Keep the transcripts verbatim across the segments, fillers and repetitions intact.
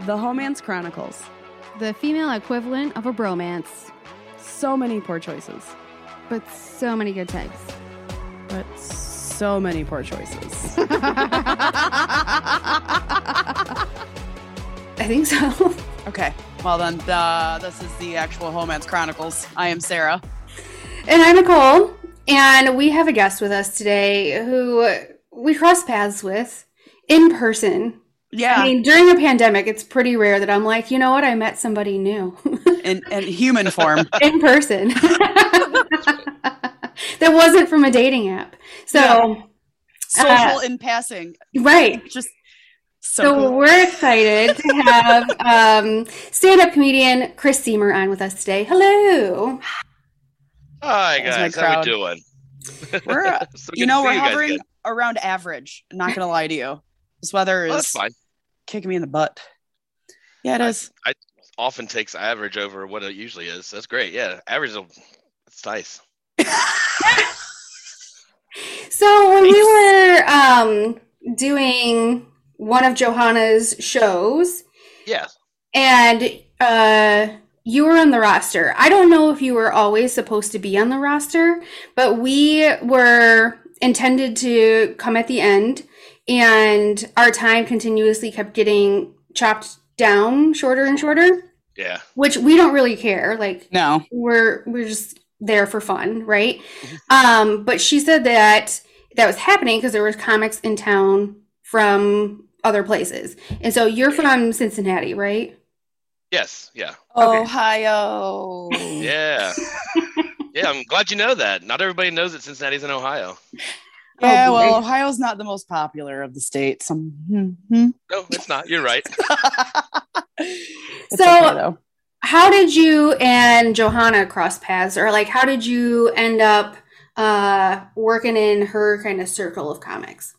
The Homance Chronicles. The female equivalent of a bromance. So many poor choices. But so many good types. But so many poor choices. I think so. Okay. Well, then, uh, this is the actual Homance Chronicles. I am Sarah. And I'm Nicole. And we have a guest with us today who we crossed paths with in person. Yeah. I mean, during a pandemic, it's pretty rare that I'm like, you know what? I met somebody new. In, in human form. In person. That wasn't from a dating app. So. Yeah. Social uh, in passing. Right. Just. So, so we're excited to have um, stand-up comedian Chris Siemer on with us today. Hello. Hi, guys. How we doing? We're, uh, so you know, we're you hovering around average. I'm not going to lie to you. This weather is oh, kicking me in the butt. Yeah, it I, is. I often takes average over what it usually is. That's great. Yeah, average is it's nice. So when we were um, doing... one of Johanna's shows. Yes. And uh, you were on the roster. I don't know if you were always supposed to be on the roster, but we were intended to come at the end, and our time continuously kept getting chopped down shorter and shorter. Yeah. Which we don't really care. Like, no. We're, we're just there for fun, right? um, but she said that that was happening because there were comics in town from other places. And so you're from Cincinnati, right? Yes. Yeah. Okay. Ohio. Yeah. Yeah. I'm glad you know that. Not everybody knows that Cincinnati's in Ohio. Yeah. Oh, well, Ohio's not the most popular of the states. So... Mm-hmm. No, it's not. You're right. So okay, how did you and Johanna cross paths, or like, how did you end up uh, working in her kind of circle of comics?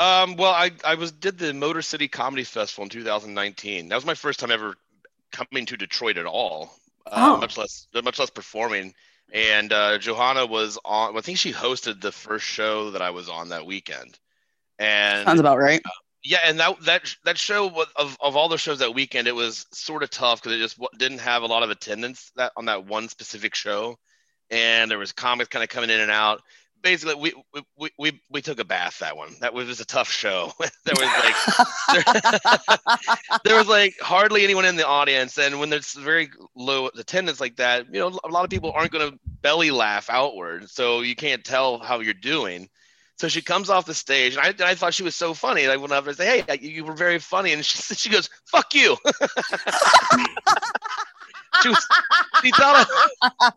Um, well, I, I was did the Motor City Comedy Festival in two thousand nineteen. That was my first time ever coming to Detroit at all, uh, oh. much less much less performing. And uh, Johanna was on. I think she hosted the first show that I was on that weekend. And sounds about right. Uh, yeah, and that that that show was, of of all the shows that weekend, it was sort of tough because it just didn't have a lot of attendance that on that one specific show, and there was comics kind of coming in and out. Basically, we, we we we took a bath that one. That was, was a tough show. There was like there, there was like hardly anyone in the audience, and when there's very low attendance like that, you know, a lot of people aren't going to belly laugh outward, so you can't tell how you're doing. So she comes off the stage, and I and I thought she was so funny. Like when I would say, "Hey, you were very funny," and she she goes, "Fuck you." She, was, she, thought I,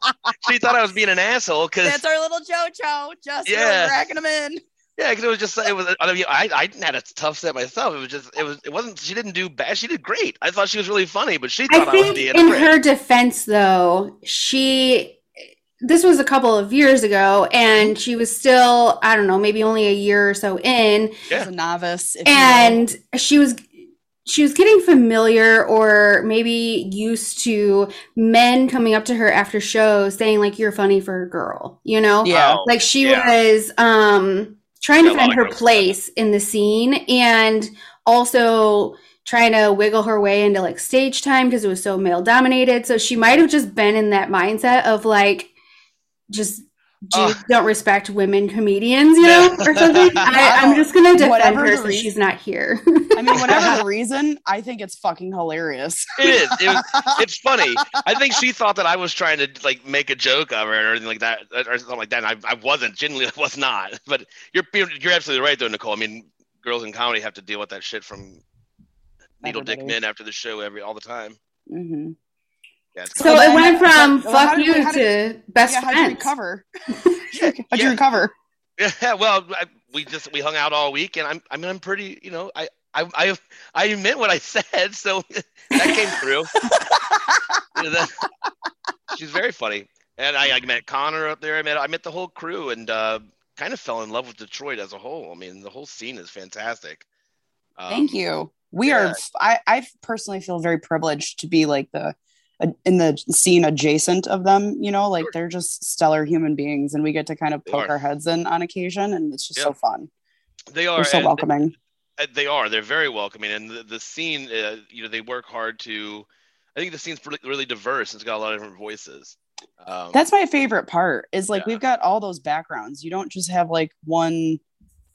she thought I was being an asshole because that's our little JoJo, just yeah, cracking them in. Yeah, because it was just it was. I, mean, I I had a tough set myself. It was just it was it wasn't. She didn't do bad. She did great. I thought she was really funny, but she thought I, I was being. In her defense, though, she this was a couple of years ago, and she was still I don't know maybe only a year or so in. Yeah. She's a novice, if and you know. she was. She was getting familiar or maybe used to men coming up to her after shows saying, like, you're funny for a girl, you know? Yeah. Like, she yeah. was um, trying to find her place in the scene and also trying to wiggle her way into, like, stage time because it was so male-dominated. So she might have just been in that mindset of, like, just... Uh, don't respect women comedians, you know, or something. I, I'm just going to defend whatever her since she's not here. I mean, whatever the reason, I think it's fucking hilarious. It is. It was, it's funny. I think she thought that I was trying to, like, make a joke of her or anything like that or something like that. And I, I wasn't. Genuinely, I was not. But you're, you're absolutely right, though, Nicole. I mean, girls in comedy have to deal with that shit from needle dick men after the show every all the time. Mm-hmm. Yeah, so it went from well, fuck you we, to best yeah, friends. How'd you recover? how'd yeah. you recover? Yeah, well, I, we just we hung out all week, and I'm I mean I'm pretty you know I I I, I meant what I said, so that came through. You know, that, she's very funny, and I, I met Connor up there. I met I met the whole crew, and uh, kind of fell in love with Detroit as a whole. I mean, the whole scene is fantastic. Um, Thank you. We yeah. are. I I personally feel very privileged to be like the. in the scene adjacent of them, you know, like sure. They're just stellar human beings, and we get to kind of poke our heads in on occasion, and it's just yep. so fun. They are they're so welcoming. They are. They're very welcoming. And the, the scene, uh, you know, they work hard to, I think the scene's really, really diverse. It's got a lot of different voices. Um, That's my favorite part is like, yeah. We've got all those backgrounds. You don't just have like one,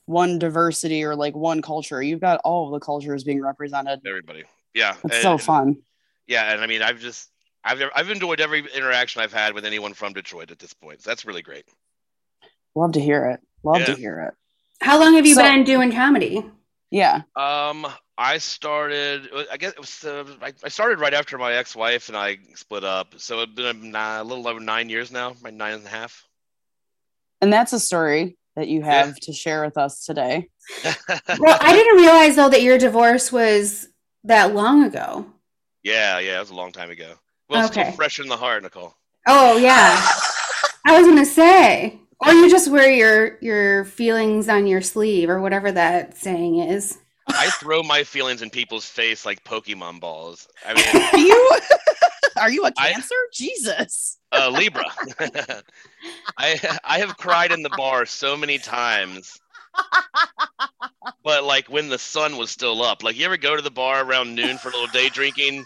one diversity or like one culture. You've got all of the cultures being represented. Everybody. Yeah. It's and, so and, fun. Yeah. And I mean, I've just, I've, never, I've enjoyed every interaction I've had with anyone from Detroit at this point. So that's really great. Love to hear it. Love yeah. to hear it. How long have you so, been doing comedy? Yeah. Um, I started, I guess it was, uh, I, I started right after my ex-wife and I split up. So it's been a, a little over nine years now, my nine and a half. And that's a story that you have yeah. to share with us today. Well, I didn't realize though that your divorce was that long ago. Yeah. Yeah. It was a long time ago. Well, okay. It's still fresh in the heart, Nicole. Oh yeah. I was going to say. Or you just wear your, your feelings on your sleeve or whatever that saying is. I throw my feelings in people's face like Pokemon balls. I mean, you, are you a Cancer? I, Jesus. Uh, Libra. I I have cried in the bar so many times. But like when the sun was still up. Like you ever go to the bar around noon for a little day drinking?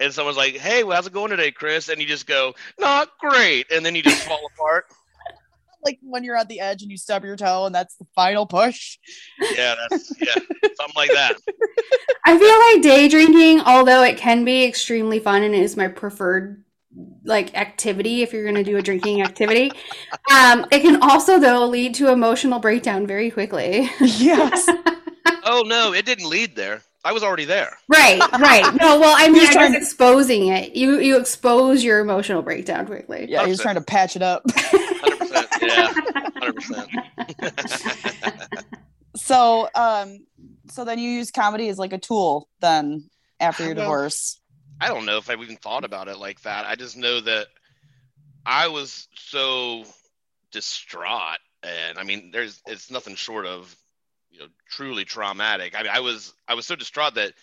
And someone's like, hey, well, how's it going today, Chris? And you just go, not great. And then you just fall apart. Like when you're at the edge and you stub your toe and that's the final push. Yeah, that's yeah, something like that. I feel like day drinking, although it can be extremely fun and it is my preferred like activity if you're going to do a drinking activity, um, it can also though lead to emotional breakdown very quickly. Yes. Oh no, it didn't lead there. I was already there. Right, right. No, well, I mean, you're trying to exposing it. You you expose your emotional breakdown quickly. Yeah, one hundred percent. You're just trying to patch it up. one hundred percent. Yeah, one hundred percent. So, um, so then you use comedy as like a tool then after your divorce. I don't know if I've even thought about it like that. I just know that I was so distraught, and I mean, there's it's nothing short of. You know, truly traumatic. I mean, I was I was so distraught that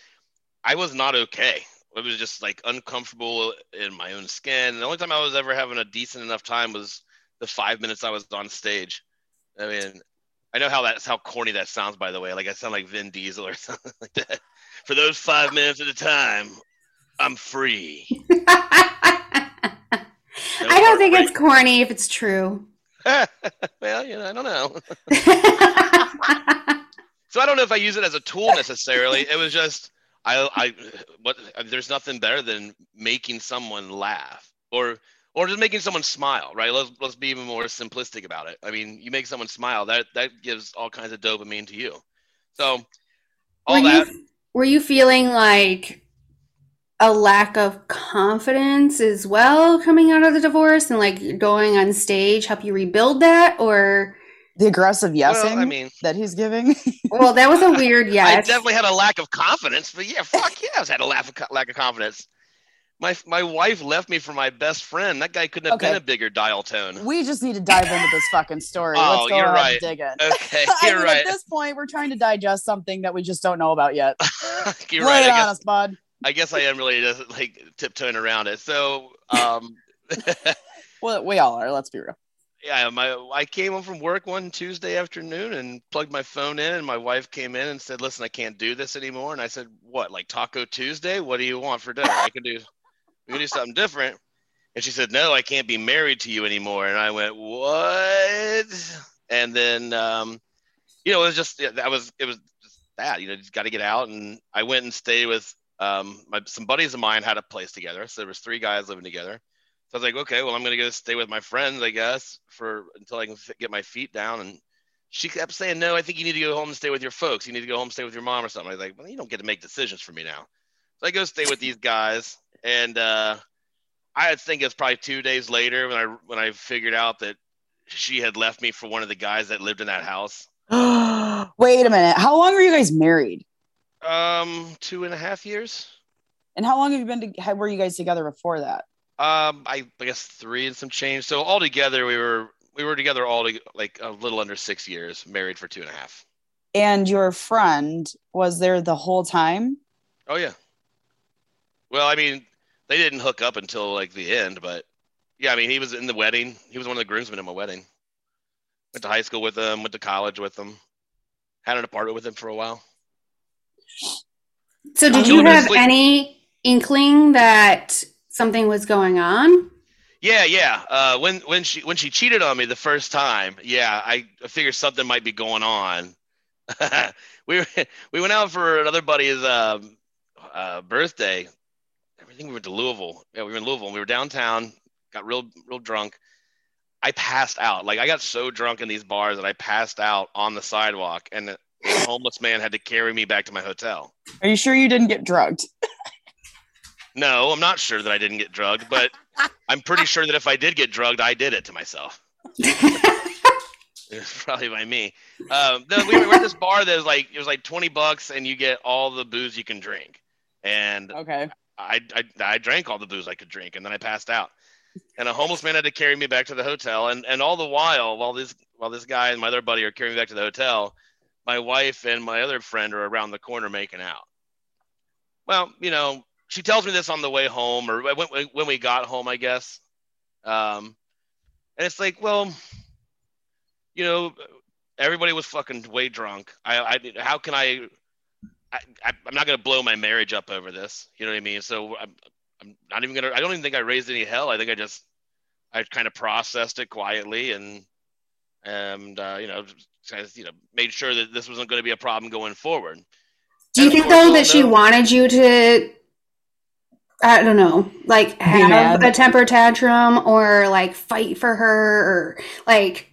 I was not okay. It was just like uncomfortable in my own skin. And the only time I was ever having a decent enough time was the five minutes I was on stage. I mean, I know how that's how corny that sounds. By the way, like I sound like Vin Diesel or something like that. For those five minutes at a time, I'm free. No I don't think break. It's corny if it's true. Well, you know, I don't know. So I don't know if I use it as a tool necessarily. It was just, I, I, what, there's nothing better than making someone laugh or, or just making someone smile, right? Let's, let's be even more simplistic about it. I mean, you make someone smile, that, that gives all kinds of dopamine to you. So all were that. You, were you feeling like a lack of confidence as well coming out of the divorce and like going on stage, help you rebuild that or? The aggressive yesing well, I mean, that he's giving. Well, that was a weird yes. I definitely had a lack of confidence, but yeah, fuck yeah, I was had a lack of, lack of confidence. My my wife left me for my best friend. That guy couldn't have okay. been a bigger dial tone. We just need to dive into this fucking story. Oh, let's go you're right. Dig it. Okay, you're I mean, right. At this point, we're trying to digest something that we just don't know about yet. You're right. Lay it on us, bud. I guess I am really just like tiptoeing around it. So, um, well, we all are. Let's be real. Yeah, my I came home from work one Tuesday afternoon and plugged my phone in, and my wife came in and said, "Listen, I can't do this anymore." And I said, "What? Like Taco Tuesday? What do you want for dinner? I can do, we can do something different." And she said, "No, I can't be married to you anymore." And I went, "What?" And then, um, you know, it was just yeah, that was it was just that you know, just got to get out. And I went and stayed with um my, some buddies of mine had a place together, so there was three guys living together. So I was like, okay, well, I'm going to go stay with my friends, I guess, for until I can f- get my feet down. And she kept saying, no, I think you need to go home and stay with your folks. You need to go home and stay with your mom or something. I was like, well, you don't get to make decisions for me now. So I go stay with these guys. And uh, I think it's probably two days later when I when I figured out that she had left me for one of the guys that lived in that house. Wait a minute. How long were you guys married? Um, two and a half years. And how long have you been to, how were you guys together before that? Um, I, I guess three and some change. So all together, we were we were together all to, like a little under six years, married for two and a half. And your friend was there the whole time? Oh yeah. Well, I mean, they didn't hook up until like the end, but yeah, I mean, he was in the wedding. He was one of the groomsmen in my wedding. Went to high school with him. Went to college with him. Had an apartment with him for a while. So did you have any inkling that something was going on? Yeah, yeah. Uh, when when she when she cheated on me the first time, yeah, I figured something might be going on. we were, we went out for another buddy's uh, uh, birthday. I think we went to Louisville. Yeah, we were in Louisville. We were downtown. Got real real drunk. I passed out. Like I got so drunk in these bars that I passed out on the sidewalk, and the homeless man had to carry me back to my hotel. Are you sure you didn't get drugged? No, I'm not sure that I didn't get drugged, but I'm pretty sure that if I did get drugged, I did it to myself. It was probably by me. Um, no, we were at this bar that was like, it was like twenty bucks and you get all the booze you can drink. And okay. I, I, I drank all the booze I could drink and then I passed out. And a homeless man had to carry me back to the hotel. And, and all the while, while this, while this guy and my other buddy are carrying me back to the hotel, my wife and my other friend are around the corner making out. Well, you know, she tells me this on the way home, or when, when we got home, I guess. Um, and it's like, well, you know, everybody was fucking way drunk. I, I how can I, I, I'm not going to blow my marriage up over this. You know what I mean? So I'm, I'm not even going to, I don't even think I raised any hell. I think I just, I kind of processed it quietly and, and, uh, you know, just, you know, made sure that this wasn't going to be a problem going forward. Do you think though that she wanted you to, I don't know, like have a temper tantrum or like fight for her or like,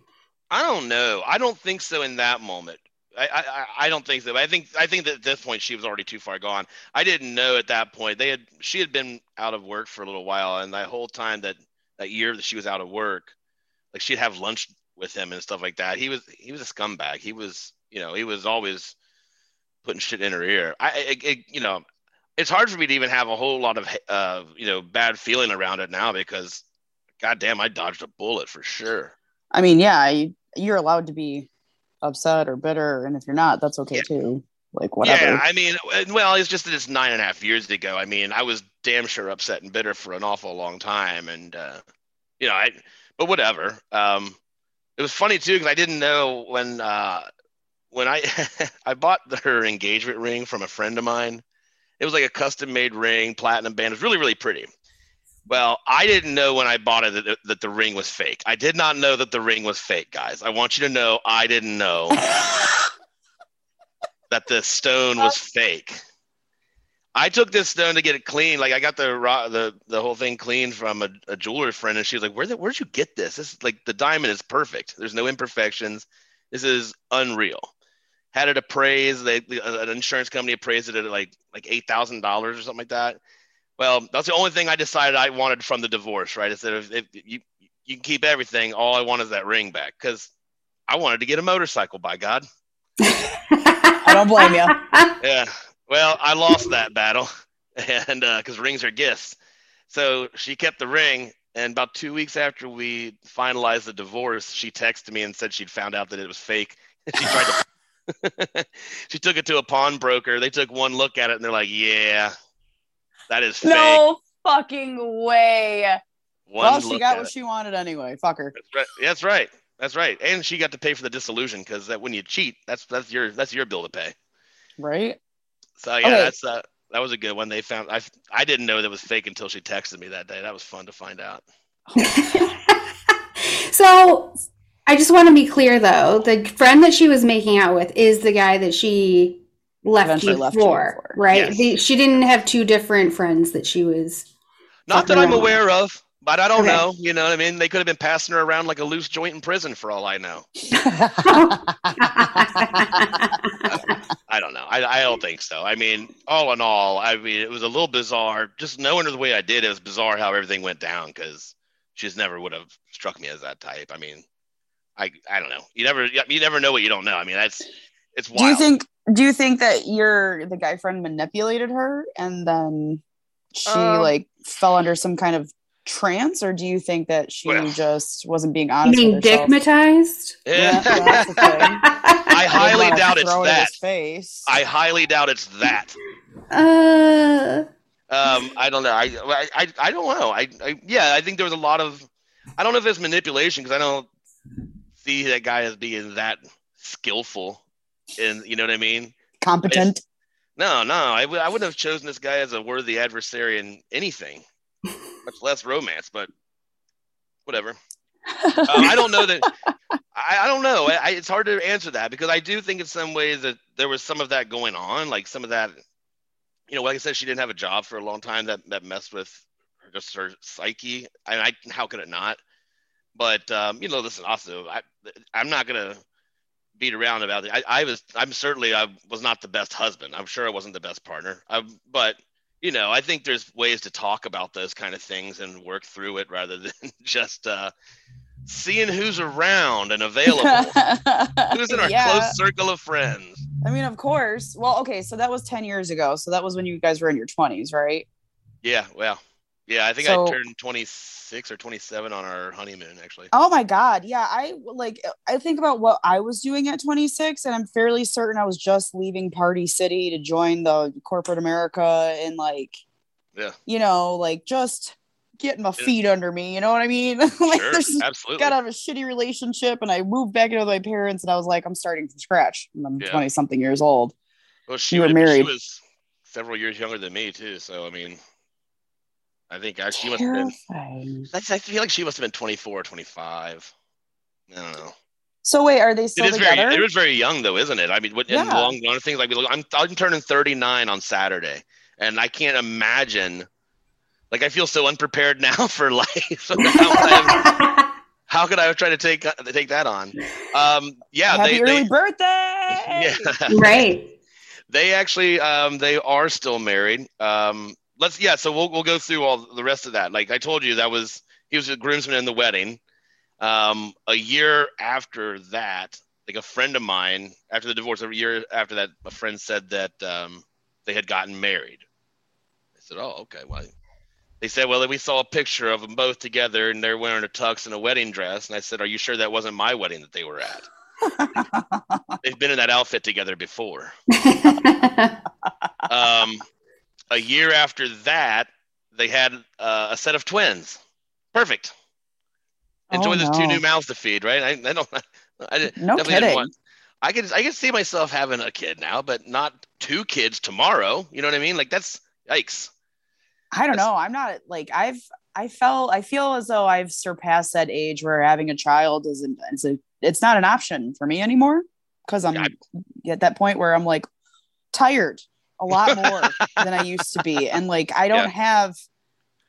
I don't know. I don't think so in that moment. I, I, I don't think so. I think, I think that at this point she was already too far gone. I didn't know at that point they had, she had been out of work for a little while. And that whole time that that year that she was out of work, like she'd have lunch with him and stuff like that. He was, he was a scumbag. He was, you know, he was always putting shit in her ear. I, it, it, you know, it's hard for me to even have a whole lot of, uh, you know, bad feeling around it now because, goddamn, I dodged a bullet for sure. I mean, yeah, you're allowed to be upset or bitter, and if you're not, that's okay yeah. too. Like, whatever. Yeah, I mean, well, it's just that it's nine and a half years ago. I mean, I was damn sure upset and bitter for an awful long time, and, uh, you know, I. but whatever. Um, it was funny, too, because I didn't know when, uh, when I, I bought her engagement ring from a friend of mine. It was like a custom-made ring, platinum band. It was really, really pretty. Well, I didn't know when I bought it that the, that the ring was fake. I did not know that the ring was fake, guys. I want you to know I didn't know that the stone was fake. I took this stone to get it cleaned. Like I got the the the whole thing cleaned from a, a jeweler friend, and she was like, "Where the, where'd you get this? This is like the diamond is perfect. There's no imperfections. This is unreal." Had it appraised, they, an insurance company appraised it at like like eight thousand dollars or something like that. Well, that's the only thing I decided I wanted from the divorce, right? Instead of if you you can keep everything, all I want is that ring back because I wanted to get a motorcycle, by God. I don't blame you. Yeah. Well, I lost that battle and because uh, rings are gifts. So she kept the ring. And about two weeks after we finalized the divorce, she texted me and said she'd found out that it was fake. She tried to. She took it to a pawnbroker. They took one look at it and they're like, "Yeah, that is fake." No fucking way. One well, she got what it. she wanted anyway. Fuck her. That's right. That's right. That's right. And she got to pay for the disillusion because that when you cheat, that's that's your that's your bill to pay. Right. So yeah, okay. that's uh, that was a good one. They found I I didn't know that was fake until she texted me that day. That was fun to find out. So. I just want to be clear, though. The friend that she was making out with is the guy that she left you for, right? Yes. The, she didn't have two different friends that she was... Not that I'm around. aware of, but I don't okay. know. You know what I mean? They could have been passing her around like a loose joint in prison for all I know. I don't know. I, I don't think so. I mean, all in all, I mean, it was a little bizarre. Just knowing her the way I did, it was bizarre how everything went down because she just never would have struck me as that type. I mean... I I don't know. You never you never know what you don't know. I mean, that's it's wild. Do you think do you think that your the guy friend manipulated her and then she um, like fell under some kind of trance, or do you think that she well, just wasn't being honest? You mean dickmatized? Yeah, yeah, that's the thing. I highly doubt it's that. Face. I highly doubt it's that. Uh. Um. I don't know. I I I don't know. I, I yeah. I think there was a lot of. I don't know if it's manipulation because I don't. See that guy as being that skillful and you know what I mean? Competent. It's, No, no, I, w- I wouldn't have chosen this guy as a worthy adversary in anything, much less romance, but whatever. um, I don't know that. I, I don't know. I, I, it's hard to answer that because I do think in some ways that there was some of that going on, like some of that, you know, like I said, she didn't have a job for a long time that, that messed with her, just her psyche. And I, how could it not? But, um, you know, listen, also, I, I'm not going to beat around about it. I, I was, I'm certainly, I was not the best husband. I'm sure I wasn't the best partner. I, but, you know, I think there's ways to talk about those kind of things and work through it rather than just uh, seeing who's around and available. Who's in our yeah. close circle of friends. I mean, of course. Well, okay. So that was ten years ago. So that was when you guys were in your twenties, right? Yeah. Well, yeah, I think so, I turned twenty-six or twenty-seven on our honeymoon, actually. Oh my God. Yeah. I like, I think about what I was doing at twenty-six, and I'm fairly certain I was just leaving Party City to join the corporate America and like, yeah, you know, like just getting my feet yeah. under me. You know what I mean? Like, sure, there's, absolutely. Got out of a shitty relationship and I moved back into my parents and I was like, I'm starting from scratch. And I'm yeah. twenty something years old. Well, she, we were married. She was several years younger than me too. So, I mean. I think I, she must have been, I feel like she must have been twenty-four or twenty-five. I don't know. So wait, are they still it together? Very, it was very young though, isn't it? I mean, what, yeah. in long run things like, I'm, I'm turning thirty-nine on Saturday and I can't imagine, like, I feel so unprepared now for life. how, could have, how could I have tried to take, take that on? Um, yeah. Happy they, early they, birthday. Yeah. Right. They actually, um, they are still married. Um, Let's yeah, so we'll we'll go through all the rest of that. Like I told you, that was he was a groomsman in the wedding. Um, a year after that, like a friend of mine, after the divorce, a year after that, a friend said that um, they had gotten married. I said, "Oh, okay." Well, they said, "Well, we saw a picture of them both together, and they're wearing a tux and a wedding dress." And I said, "Are you sure that wasn't my wedding that they were at?" They've been in that outfit together before. um. A year after that, they had uh, a set of twins. Perfect. Enjoy oh, those no. two new mouths to feed, right? I, I don't. I didn't, no kidding. Didn't want, I could. I could see myself having a kid now, but not two kids tomorrow. You know what I mean? Like that's yikes. I don't that's, know. I'm not like I've. I felt. I feel as though I've surpassed that age where having a child isn't. It's a. It's not an option for me anymore because I'm I, at that point where I'm like tired. A lot more than I used to be. And like, I don't yeah. have,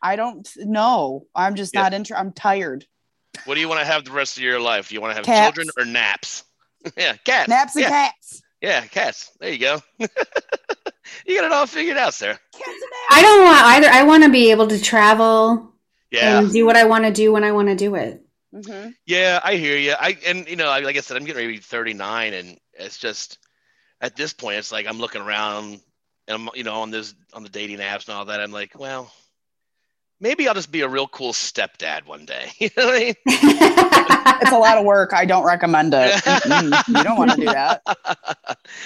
I don't know. I'm just yeah. not interested. I'm tired. What do you want to have the rest of your life? Do you want to have cats. Children or naps? yeah. Cats. Naps and yeah. cats. Yeah. Cats. There you go. You got it all figured out, Sarah. Cats and naps. I don't want either. I want to be able to travel yeah. and do what I want to do when I want to do it. Mm-hmm. Yeah. I hear you. I, and you know, like I said, I'm getting ready to be thirty-nine and it's just at this point, it's like, I'm looking around. And I'm, you know, on this, on the dating apps and all that, I'm like, well, maybe I'll just be a real cool stepdad one day. You know what I mean? It's a lot of work. I don't recommend it. You don't want to do that.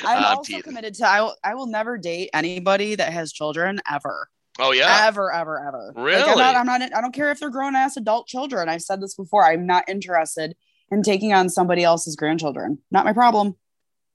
I'm uh, also teasing. committed to, I will, I will never date anybody that has children ever. Oh yeah. Ever, ever, ever. Really? Like, I'm not, I'm not, I don't care if they're grown ass adult children. I've said this before. I'm not interested in taking on somebody else's grandchildren. Not my problem.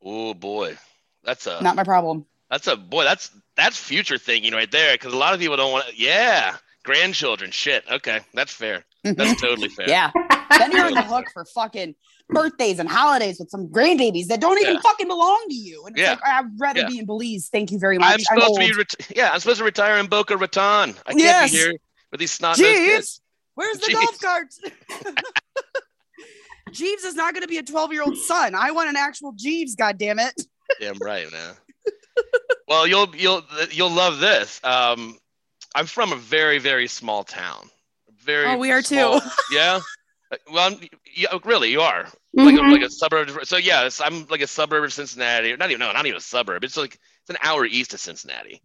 Oh boy. That's a, not my problem. That's a boy. That's that's future thinking right there. Because a lot of people don't want to. Yeah, grandchildren. Shit. Okay, that's fair. That's totally fair. Yeah. Then you're on the hook for fucking birthdays and holidays with some grandbabies that don't even yeah. fucking belong to you. And it's yeah. like, I'd rather yeah. be in Belize. Thank you very much. I'm supposed I'm to be. Ret- yeah, I'm supposed to retire in Boca Raton. I can't yes. be here with these snot nosed kids. Where's the Jeez. golf carts? Jeeves is not going to be a twelve year old son. I want an actual Jeeves. God damn it. Damn right, man. Well, you'll you'll you'll love this. Um, I'm from a very very small town. Very. Oh, we are small, too. Yeah. Well, I'm, you, really, you are mm-hmm. like a, like a suburb. Of, so yeah, it's, I'm like a suburb of Cincinnati. Not even no, not even a suburb. It's like it's an hour east of Cincinnati.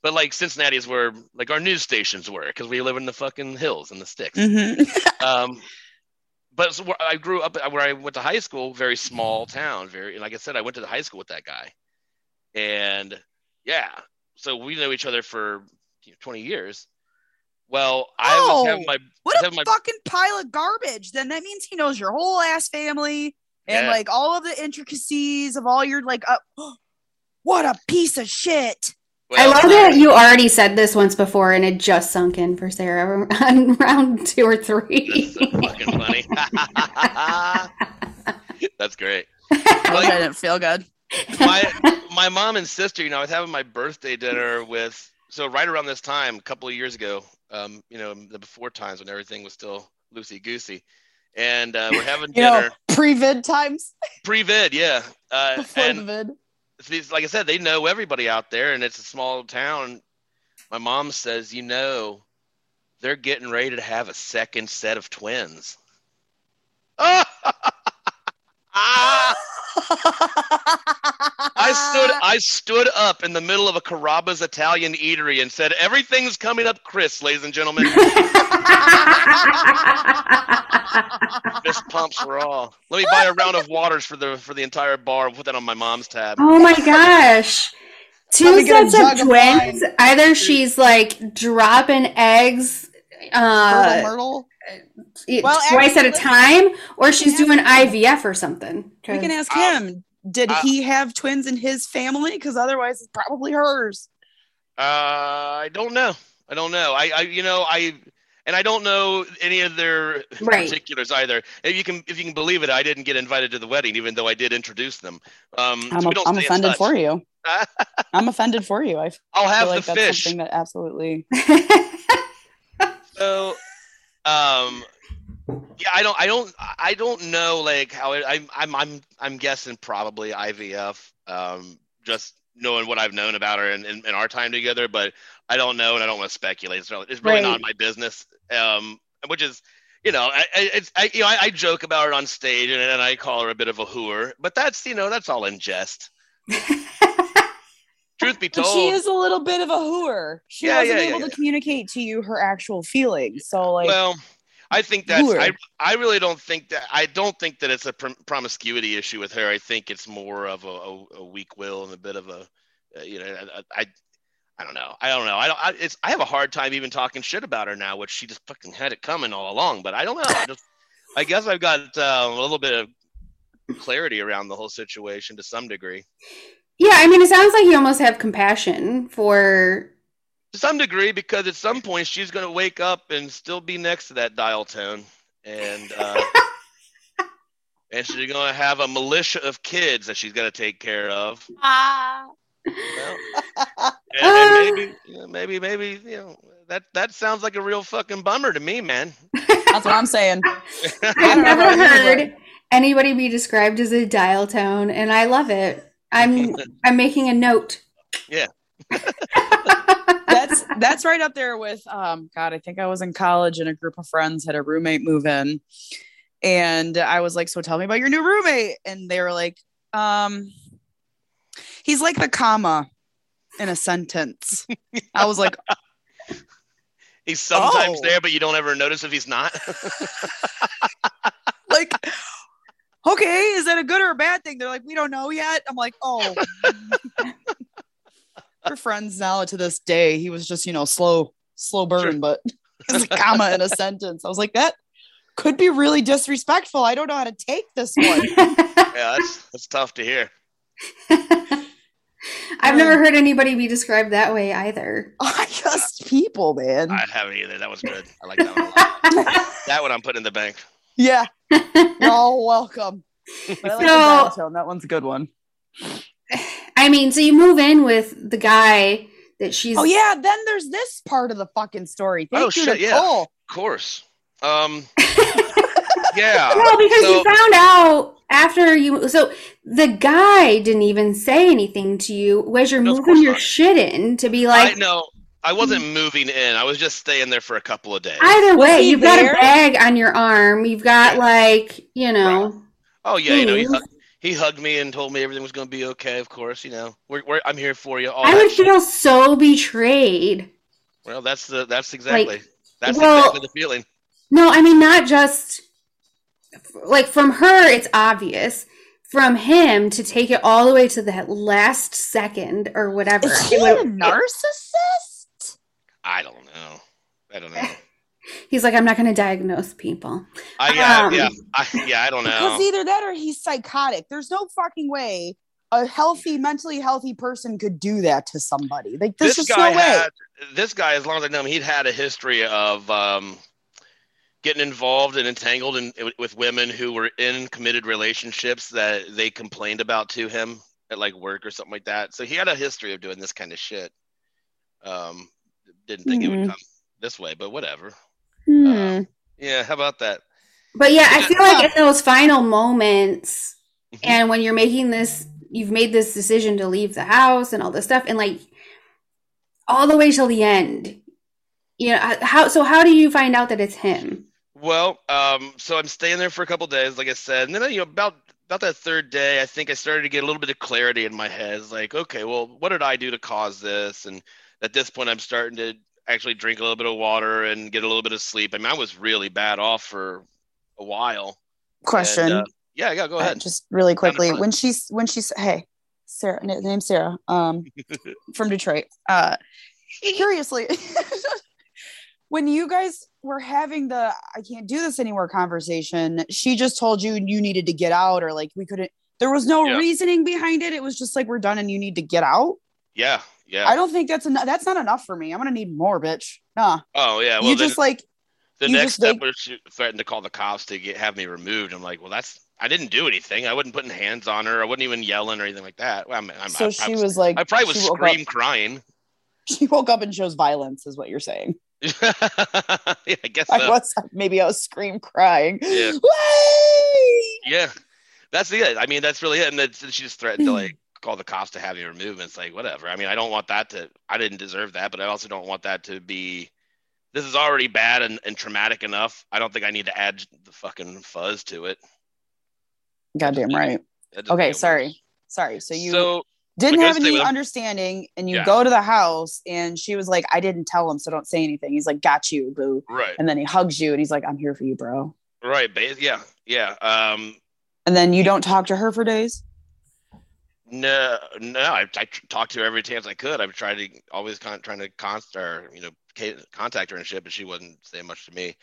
But like Cincinnati is where like our news stations were because we live in the fucking hills and the sticks. Mm-hmm. um, but so where I grew up where I went to high school. Very small town. Very like I said, I went to the high school with that guy. And yeah, so we know each other for you know, twenty years. Well, I oh, was having my what having a my... fucking pile of garbage. Then that means he knows your whole ass family and yeah. like all of the intricacies of all your like. Uh, What a piece of shit. Well, I love that you already said this once before and it just sunk in for Sarah on round two or three. That's so fucking funny. That's great. Like, I didn't feel good. my, my mom and sister, you know, I was having my birthday dinner with, so right around this time, a couple of years ago, um, you know, the before times when everything was still loosey-goosy. And uh, we're having dinner. Know, pre-vid times? Pre-vid, yeah. Uh, before and, the vid. Like I said, they know everybody out there, and it's a small town. My mom says, you know, they're getting ready to have a second set of twins. Ah! Ah! I stood I stood up in the middle of a Carrabba's Italian eatery and said, everything's coming up, Chris, ladies and gentlemen. This pumps for all. Let me buy a round of waters for the for the entire bar. We'll put that on my mom's tab. Oh my gosh. Two sets of twins. Of either she's like dropping eggs uh Myrtle, Myrtle? Well, twice at a time, or she's doing I V F or something. We can ask him. Did uh, he have twins in his family? Because otherwise it's probably hers. Uh I don't know. I don't know. I, I you know, I And I don't know any of their right. particulars either. If you can, if you can believe it, I didn't get invited to the wedding, even though I did introduce them. Um, I'm, so a, I'm offended for you. I'm offended for you. I I'll have feel the like fish. That's something that absolutely. So, um, yeah, I don't, I don't, I don't know like how it, I, I'm, I'm, I'm guessing probably I V F. Um, just knowing what I've known about her in, in, in our time together, but I don't know, and I don't want to speculate. It's really, it's really right. not my business, um, which is, you know, I, I, it's, I, you know, I, I joke about her on stage, and, and I call her a bit of a whore, but that's, you know, that's all in jest. Truth be told, but she is a little bit of a whore. She yeah, wasn't yeah, able yeah, to yeah. communicate to you her actual feelings. So, like, well, I think that's, I, I really don't think that, I don't think that it's a prom- promiscuity issue with her. I think it's more of a, a, a weak will and a bit of a, uh, you know, I, I, I don't know. I don't know. I don't, I, it's, I have a hard time even talking shit about her now, which she just fucking had it coming all along, but I don't know. I just, I guess I've got uh, a little bit of clarity around the whole situation to some degree. Yeah. I mean, it sounds like you almost have compassion for, to some degree, because at some point she's going to wake up and still be next to that dial tone, and uh, and she's going to have a militia of kids that she's got to take care of. Ah. Well, and, and maybe, you know, maybe, maybe, you know, that that sounds like a real fucking bummer to me, man. That's what I'm saying. I've never heard anybody be described as a dial tone, and I love it. I'm I'm making a note. Yeah. That's that's right up there with um God, I think I was in college and a group of friends had a roommate move in, and I was like, so tell me about your new roommate, and they were like, um he's like the comma in a sentence. I was like, he's sometimes oh. there, but you don't ever notice if he's not. Like, okay, is that a good or a bad thing? They're like, we don't know yet. I'm like, oh. We're friends now to this day. He was just, you know, slow, slow burn, sure. But it's a comma in a sentence. I was like, that could be really disrespectful. I don't know how to take this one. Yeah, that's, that's tough to hear. I've um, never heard anybody be described that way either. I just people, man. I haven't either. That was good. I like that one a lot. That one I'm putting in the bank. Yeah. You're all welcome. But I like so, the tone. That one's a good one. I mean, so you move in with the guy that she's. Oh yeah, then there's this part of the fucking story. Thank oh you shit, yeah, Cole. Of course. Um, yeah. Well, because so, you found out after you, so the guy didn't even say anything to you. Was you're no, moving your not. shit in to be like? I, no, I wasn't moving in. I was just staying there for a couple of days. Either way, you've there? got a bag on your arm. You've got like, you know. Right. Oh yeah, things. you know. You, He hugged me and told me everything was going to be okay, of course, you know. We're, we're, I'm here for you. All I would shit. feel so betrayed. Well, that's the that's exactly like, that's well, exactly the feeling. No, I mean, not just like from her, it's obvious. From him to take it all the way to that last second or whatever. Is he like, a narcissist? I don't know. I don't know. He's like, I'm not going to diagnose people. I, uh, um, yeah, I, yeah, I don't know. Because either that or he's psychotic. There's no fucking way a healthy, mentally healthy person could do that to somebody. Like there's this just guy no way. Had, this guy, as long as I know him, he'd had a history of um, getting involved and entangled in, with women who were in committed relationships that they complained about to him at like work or something like that. So he had a history of doing this kind of shit. Um, didn't think mm-hmm. it would come this way, but whatever. Mm. Uh, yeah. How about that? But yeah, I feel like in those final moments and when you're making this, you've made this decision to leave the house and all this stuff and like all the way till the end, you know, how, so how do you find out that it's him? Well, um, so I'm staying there for a couple of days, like I said, and then, you know, about, about that third day, I think I started to get a little bit of clarity in my head. It's like, okay, well, what did I do to cause this? And at this point I'm starting to actually drink a little bit of water and get a little bit of sleep. I mean, I was really bad off for a while. Question. And, uh, yeah, yeah, go ahead. Uh, just really quickly. When she's, when she's, hey, Sarah, name's Sarah, um, from Detroit. Uh, curiously, when you guys were having the, I can't do this anymore conversation, she just told you you needed to get out or like, we couldn't, there was no yeah. reasoning behind it. It was just like, we're done and you need to get out. Yeah. Yeah. I don't think that's enough. That's not enough for me. I'm going to need more, bitch. Nah. Oh yeah. Well, you then- just like, The you next step like, was she threatened to call the cops to get, have me removed. I'm like, well, that's, I didn't do anything. I wasn't putting hands on her. I wasn't even yelling or anything like that. Well, I'm, I'm, so I, she I was, was like, I probably was scream up, crying. She woke up and shows violence is what you're saying. yeah, I guess so. I was, maybe I was scream crying. Yeah. yeah. That's the, it. I mean, that's really it. And then she just threatened to like call the cops to have me removed. And it's like, whatever. I mean, I don't want that to, I didn't deserve that, but I also don't want that to be, this is already bad and, and traumatic enough. I don't think I need to add the fucking fuzz to it. Goddamn right. Okay, sorry. Worse. Sorry. So you so, didn't have any understanding and you yeah. go to the house and she was like, I didn't tell him, so don't say anything. He's like, got you, boo. Right. And then he hugs you and he's like, I'm here for you, bro. Right, babe. Yeah, yeah. Um, and then you don't talk to her for days? No, no. I, I talked to her every chance I could. I've tried to always con- trying to const- or, you know, contact her and shit, but she wasn't saying much to me.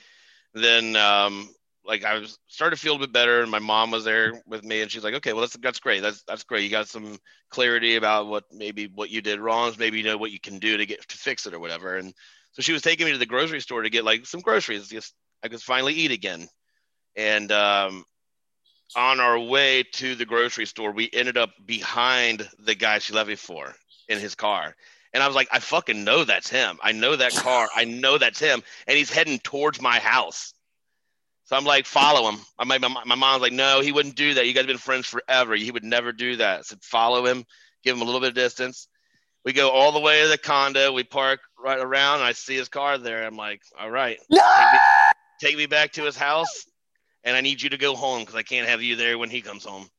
Then um like I was started to feel a bit better and my mom was there with me and she's like, okay, well that's that's great. That's that's great. You got some clarity about what maybe what you did wrong, maybe you know what you can do to get to fix it or whatever. And so she was taking me to the grocery store to get like some groceries, just I could finally eat again. And um on our way to the grocery store, we ended up behind the guy she left me for in his car. And I was like, I fucking know that's him. I know that car. I know that's him. And he's heading towards my house. So I'm like, follow him. I'm like, my, my mom's like, no, he wouldn't do that. You guys have been friends forever. He would never do that. I said, follow him. Give him a little bit of distance. We go all the way to the condo. We park right around. And I see his car there. I'm like, all right. No! Take me, take me back to his house. And I need you to go home because I can't have you there when he comes home.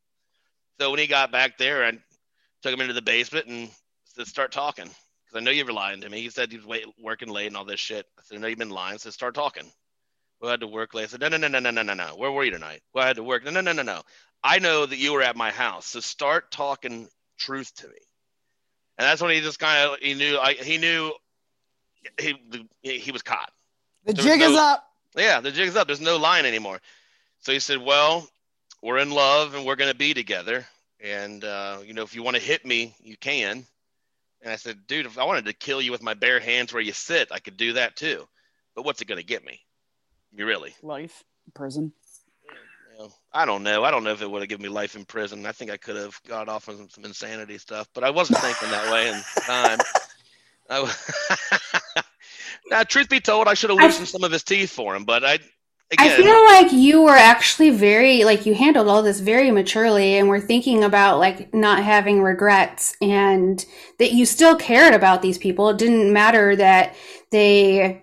So when he got back there, I took him into the basement and said, start talking. I know you've been lying to me. He said he was wait, working late and all this shit. I said, I know you've been lying. So start talking. Well, I had to work late. I said, no, no, no, no, no, no, no, no. Where were you tonight? Well, I had to work. No, no, no, no, no. I know that you were at my house. So start talking truth to me. And that's when he just kind of, he knew, I, he knew he, he, he was caught. The jig is up. Yeah, the jig is up. There's no lying anymore. So he said, well, we're in love and we're going to be together. And, uh, you know, if you want to hit me, you can. And I said, dude, if I wanted to kill you with my bare hands where you sit, I could do that too. But what's it going to get me? You really? Life in prison. You know, I don't know. I don't know if it would have given me life in prison. I think I could have got off on some, some insanity stuff, but I wasn't thinking that way in time. I, now, truth be told, I should have loosened I, some of his teeth for him, but I, again. I feel like you were actually very, like you handled all this very maturely and were thinking about like not having regrets and that you still cared about these people. It didn't matter that they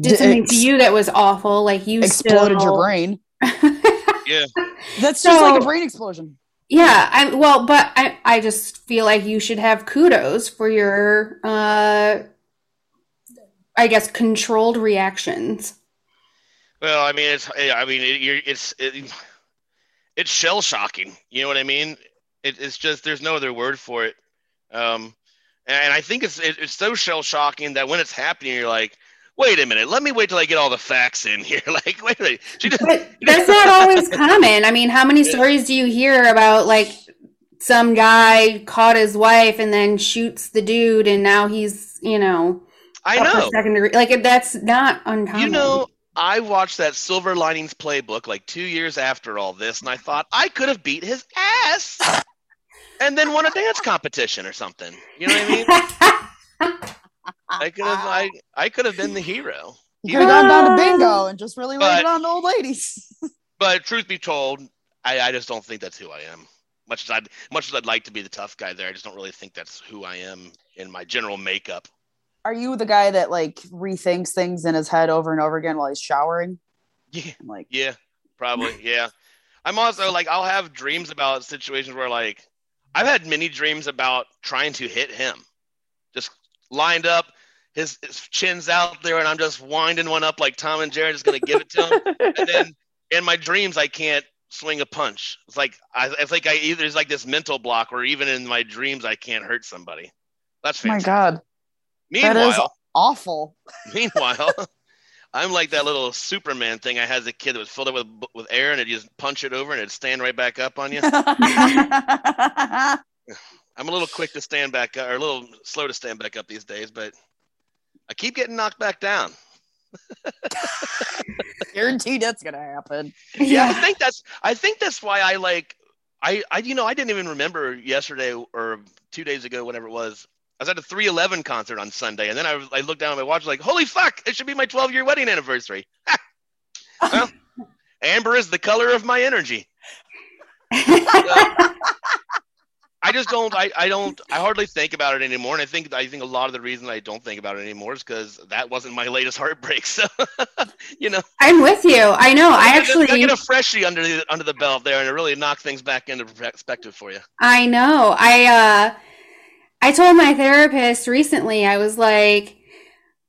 did something Ex- to you that was awful. Like you exploded still... your brain. yeah. That's so, just like a brain explosion. Yeah. I well, but I, I just feel like you should have kudos for your, uh, I guess, controlled reactions. Well, I mean, it's, I mean, it, you're, it's, it, it's shell shocking. You know what I mean? It, it's just, there's no other word for it. Um, and I think it's, it, it's so shell shocking that when it's happening, you're like, wait a minute, let me wait till I get all the facts in here. Like, wait a minute. She just, but that's not always common. I mean, how many stories do you hear about like some guy caught his wife and then shoots the dude, and now he's, you know, I know, second degree. Like, that's not uncommon. You know, I watched that Silver Linings Playbook like two years after all this, and I thought I could have beat his ass and then won a dance competition or something. You know what I mean? I could have, I, I could have been the hero. You could have gone down to bingo and just really waited on the old ladies. But truth be told, I, I just don't think that's who I am. Much as I'd, much as I'd like to be the tough guy there, I just don't really think that's who I am in my general makeup. Are you the guy that, like, rethinks things in his head over and over again while he's showering? Yeah, I'm like, yeah, probably, yeah. I'm also, like, I'll have dreams about situations where, like, I've had many dreams about trying to hit him. Just lined up, his, his chin's out there, and I'm just winding one up like Tom and Jerry, just going to give it to him. And then in my dreams, I can't swing a punch. It's like, I, it's like I either, there's like this mental block where even in my dreams, I can't hurt somebody. That's fantastic. Oh my God. Meanwhile, that is awful. Meanwhile, I'm like that little Superman thing I had as a kid that was filled up with with air, and it just punch it over and it'd stand right back up on you. I'm a little quick to stand back up, or a little slow to stand back up these days, but I keep getting knocked back down. Guaranteed that's gonna happen. Yeah, yeah, I think that's I think that's why I like I, I you know I didn't even remember yesterday or two days ago, whatever it was. I was at a three eleven concert on Sunday, and then I, was, I looked down at my watch like, holy fuck, it should be my twelve-year wedding anniversary. Well, amber is the color of my energy. So, I just don't I, – I don't – I hardly think about it anymore, and I think I think a lot of the reason I don't think about it anymore is because that wasn't my latest heartbreak. So, you know. I'm with you. I know. I, I actually – I get a freshie under the, under the belt there, and it really knocks things back into perspective for you. I know. I – uh I told my therapist recently, I was like,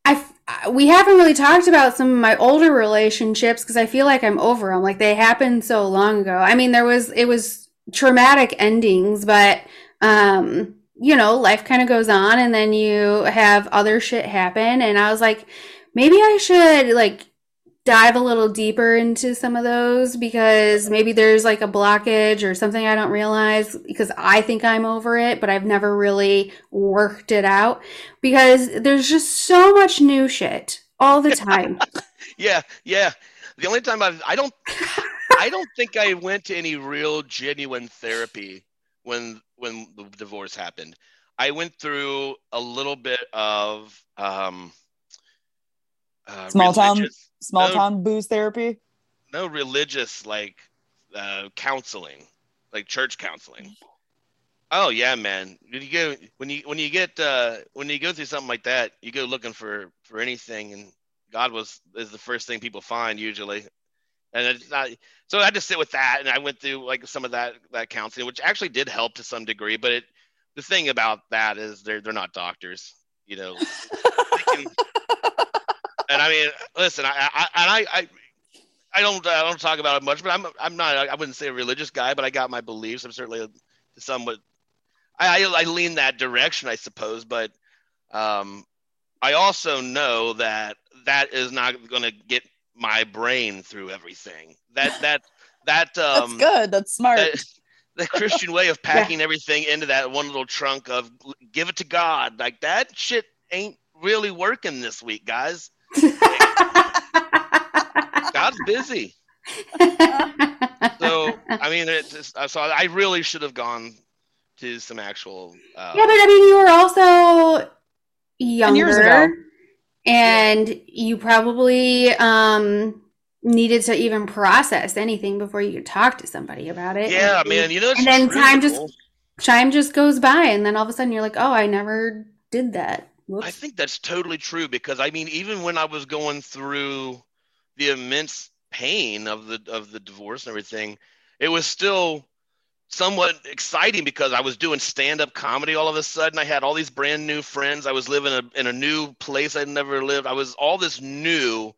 I, we haven't really talked about some of my older relationships because I feel like I'm over them. Like, they happened so long ago. I mean, there was, it was traumatic endings, but, um, you know, life kind of goes on, and then you have other shit happen. And I was like, maybe I should, like, dive a little deeper into some of those, because maybe there's like a blockage or something I don't realize, because I think I'm over it, but I've never really worked it out, because there's just so much new shit all the time. Yeah. Yeah. The only time I've, I don't, I don't think I went to any real genuine therapy when, when the divorce happened. I went through a little bit of, um, Uh, small town, small no, town booze therapy. No religious, like, uh, counseling, like church counseling. Oh yeah, man. When you go, when you when you get uh, when you go through something like that, you go looking for, for anything, and God was is the first thing people find usually. And it's not, so I just sit with that, and I went through like some of that that counseling, which actually did help to some degree. But it, the thing about that is they're they're not doctors, you know. They can, and I mean, listen, I I I I, I don't I don't talk about it much, but I'm I'm not I wouldn't say a religious guy, but I got my beliefs. I'm certainly somewhat I I, I lean that direction, I suppose, but um, I also know that that is not going to get my brain through everything. That that that um, that's good. That's smart. That, the Christian way of packing yeah. everything into that one little trunk of give it to God, like that shit ain't really working this week, guys. God's busy. So I mean, it just, so I really should have gone to some actual. Uh, yeah, but I mean, you were also younger, and yeah. you probably um, needed to even process anything before you could talk to somebody about it. Yeah, and, man, you know, it's and then time really cool. just time just goes by, and then all of a sudden you're like, oh, I never did that. Whoops. I think that's totally true, because I mean, even when I was going through the immense pain of the of the divorce and everything, it was still somewhat exciting because I was doing stand-up comedy all of a sudden. I had all these brand new friends. I was living a, in a new place I'd never lived. I was all this new,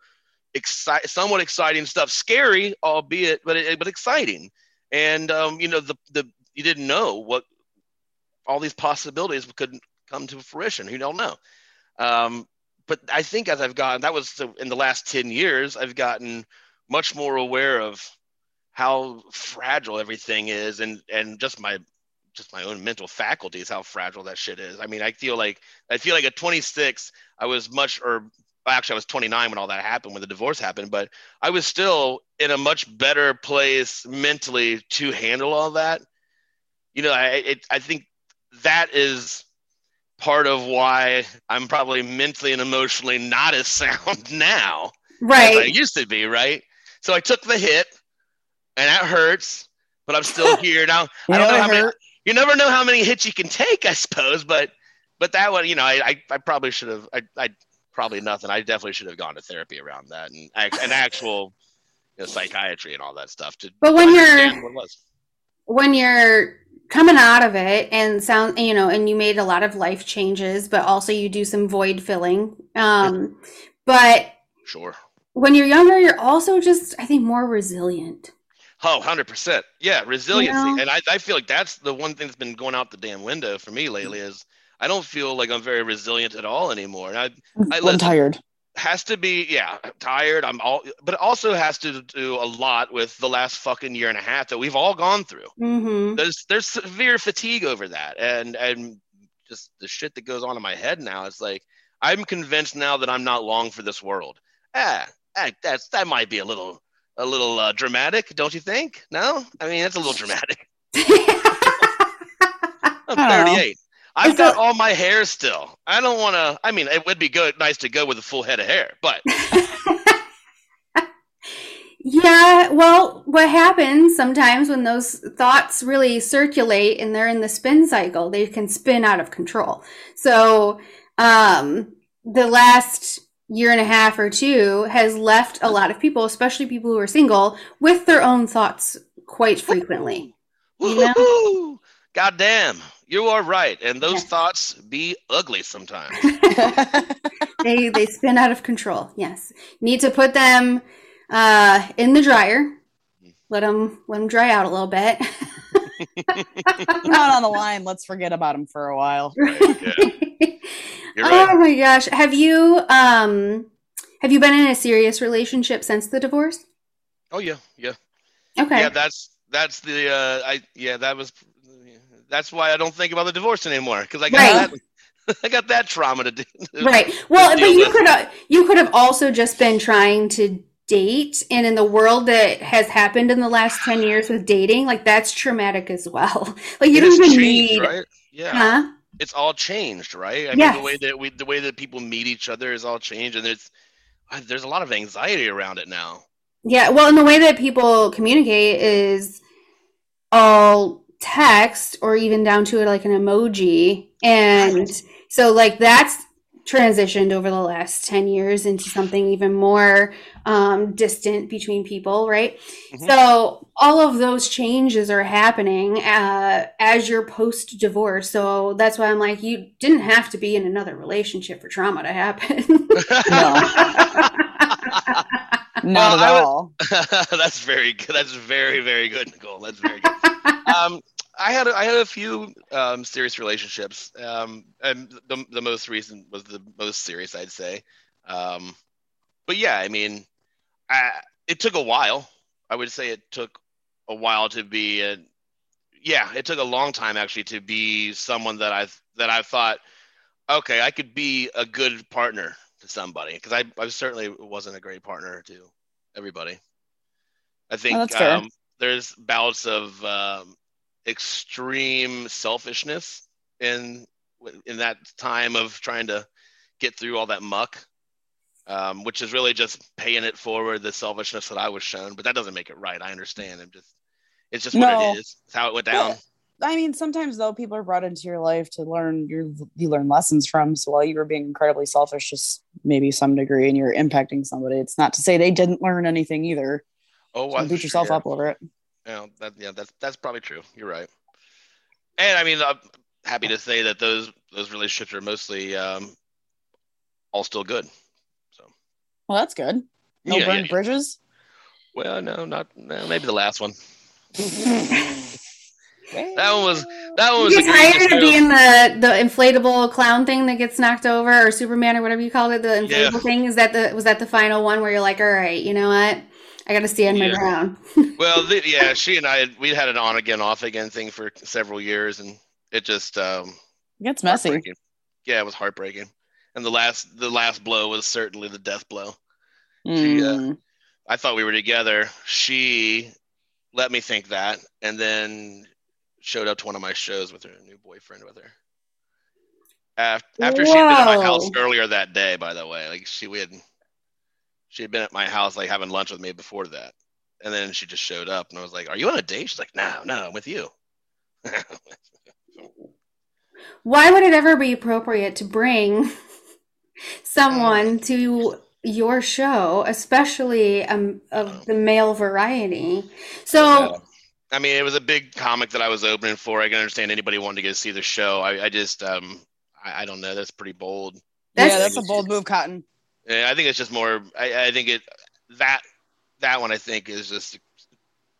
exci- somewhat exciting stuff, scary, albeit, but it, but exciting. And um, you know, the the you didn't know what all these possibilities could come to fruition. You don't know. Um, but I think as I've gotten, that was the, in the last ten years, I've gotten much more aware of how fragile everything is. And, and just my just my own mental faculties, how fragile that shit is. I mean, I feel like, I feel like at twenty-six, I was much, or actually I was twenty-nine when all that happened, when the divorce happened, but I was still in a much better place mentally to handle all that. You know, I, it, I think that is part of why I'm probably mentally and emotionally not as sound now. Right. As I used to be. Right. So I took the hit and that hurts, but I'm still here now. I don't know how many, you never know how many hits you can take, I suppose, but, but that one, you know, I, I, I probably should have, I, I probably nothing. I definitely should have gone to therapy around that and an actual you know, psychiatry and all that stuff. To but when you're, what it was. when you're coming out of it and sound, you know, and you made a lot of life changes, but also you do some void filling. Um, but sure. When you're younger, you're also just, I think, more resilient. Oh, one hundred percent. Yeah, resiliency. You know? And I, I feel like that's the one thing that's been going out the damn window for me lately is I don't feel like I'm very resilient at all anymore. And I, I, I'm tired. Has to be, yeah, I'm tired. I'm all, but it also has to do a lot with the last fucking year and a half that we've all gone through. Mm-hmm. There's there's severe fatigue over that. And, and just the shit that goes on in my head now. It's like, I'm convinced now that I'm not long for this world. Ah. That, that's, that might be a little a little uh, dramatic, don't you think? No? I mean, that's a little dramatic. I'm thirty-eight. I've got all my hair still. I don't want to, I mean, it would be good, nice to go with a full head of hair, but. Yeah, well, what happens sometimes when those thoughts really circulate and they're in the spin cycle, they can spin out of control. So um, the last year and a half or two has left a lot of people, especially people who are single, with their own thoughts quite frequently. You know? God damn, you are right. And those yeah. thoughts be ugly sometimes. they they spin out of control. Yes. Need to put them uh, in the dryer. Let them, let them dry out a little bit. Not on the line. Let's forget about them for a while. Right, yeah. Right. Oh my gosh. Have you um have you been in a serious relationship since the divorce? Oh yeah, yeah. Okay. Yeah, that's that's the uh I yeah, that was that's why I don't think about the divorce anymore cuz I got right. that I got that trauma to do. Right. Well, but you with. could uh, you could have also just been trying to date, and in the world that has happened in the last ten years with dating, like that's traumatic as well. Like you it don't even changed, need right? Yeah. Huh? It's all changed, right? I yes. mean, the way that we, the way that people meet each other is all changed, and there's, there's a lot of anxiety around it now. Yeah, well, and the way that people communicate is all text, or even down to like an emoji, and so like that's transitioned over the last ten years into something even more um, distant between people, right? Mm-hmm. So all of those changes are happening uh, as you're post-divorce. So that's why I'm like, you didn't have to be in another relationship for trauma to happen. No. Not well, at all. Was, that's very good. That's very, very good, Nicole. That's very good. um, I had a, I had a few um, serious relationships. Um, and the, the most recent was the most serious, I'd say. Um, but yeah, I mean, I, it took a while. I would say it took a while to be. A, yeah, it took a long time actually to be someone that I that I thought, okay, I could be a good partner to somebody, because I I certainly wasn't a great partner to everybody. I think oh, that's fair. Um, there's bouts of um, extreme selfishness in in that time of trying to get through all that muck, um, which is really just paying it forward, the selfishness that I was shown, but that doesn't make it right. I understand. I'm just, it's just no. what it is. It's how it went down. Well, I mean, sometimes though, people are brought into your life to learn your, you learn lessons from. So while you were being incredibly selfish, just maybe some degree, and you're impacting somebody, it's not to say they didn't learn anything either. Oh, so beat yourself sure. up over it. Yeah, that, yeah, that's that's probably true. You're right. And I mean, I'm happy to say that those those relationships are mostly um, all still good. So, well, that's good. No yeah, burned yeah, bridges. Yeah. Well, no, not no, maybe the last one. That one was that one was. You get tired of being the the inflatable clown thing that gets knocked over, or Superman, or whatever you call it. The inflatable yeah. thing is that the was that the final one where you're like, all right, you know what? I got to stand yeah. my ground. Well, the, yeah, she and I, we had an on again, off again thing for several years, and it just um, it gets messy. Yeah, it was heartbreaking, and the last the last blow was certainly the death blow. Mm. She, uh, I thought we were together. She let me think that, and then showed up to one of my shows with her new boyfriend with her. After, after she had been at my house earlier that day, by the way, like she we had she had been at my house like having lunch with me before that, and then she just showed up, and I was like, "Are you on a date?" She's like, "No, no, I'm with you." Why would it ever be appropriate to bring someone to your show, especially um, of the male variety? So, I mean, it was a big comic that I was opening for. I can understand anybody wanting to go see the show. I, I just, um, I, I don't know. That's pretty bold. That's, yeah, that's a bold move, Cotton. Yeah, I think it's just more. I, I think it that that one I think is just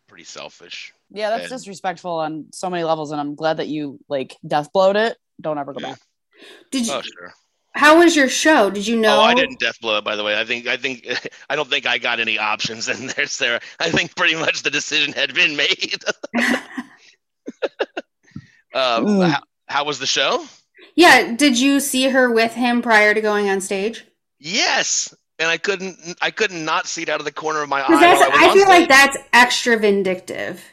pretty selfish. Yeah, that's and, disrespectful on so many levels, and I'm glad that you like death blowed it. Don't ever go yeah. back. Did you? Oh, sure. How was your show? Did you know? Oh, I didn't death blow it, by the way. I think I think I don't think I got any options in there, Sarah. I think pretty much the decision had been made. um, how, how was the show? Yeah, did you see her with him prior to going on stage? Yes. And I couldn't, I couldn't not see it out of the corner of my eye. That's, I, I feel stage. Like that's extra vindictive.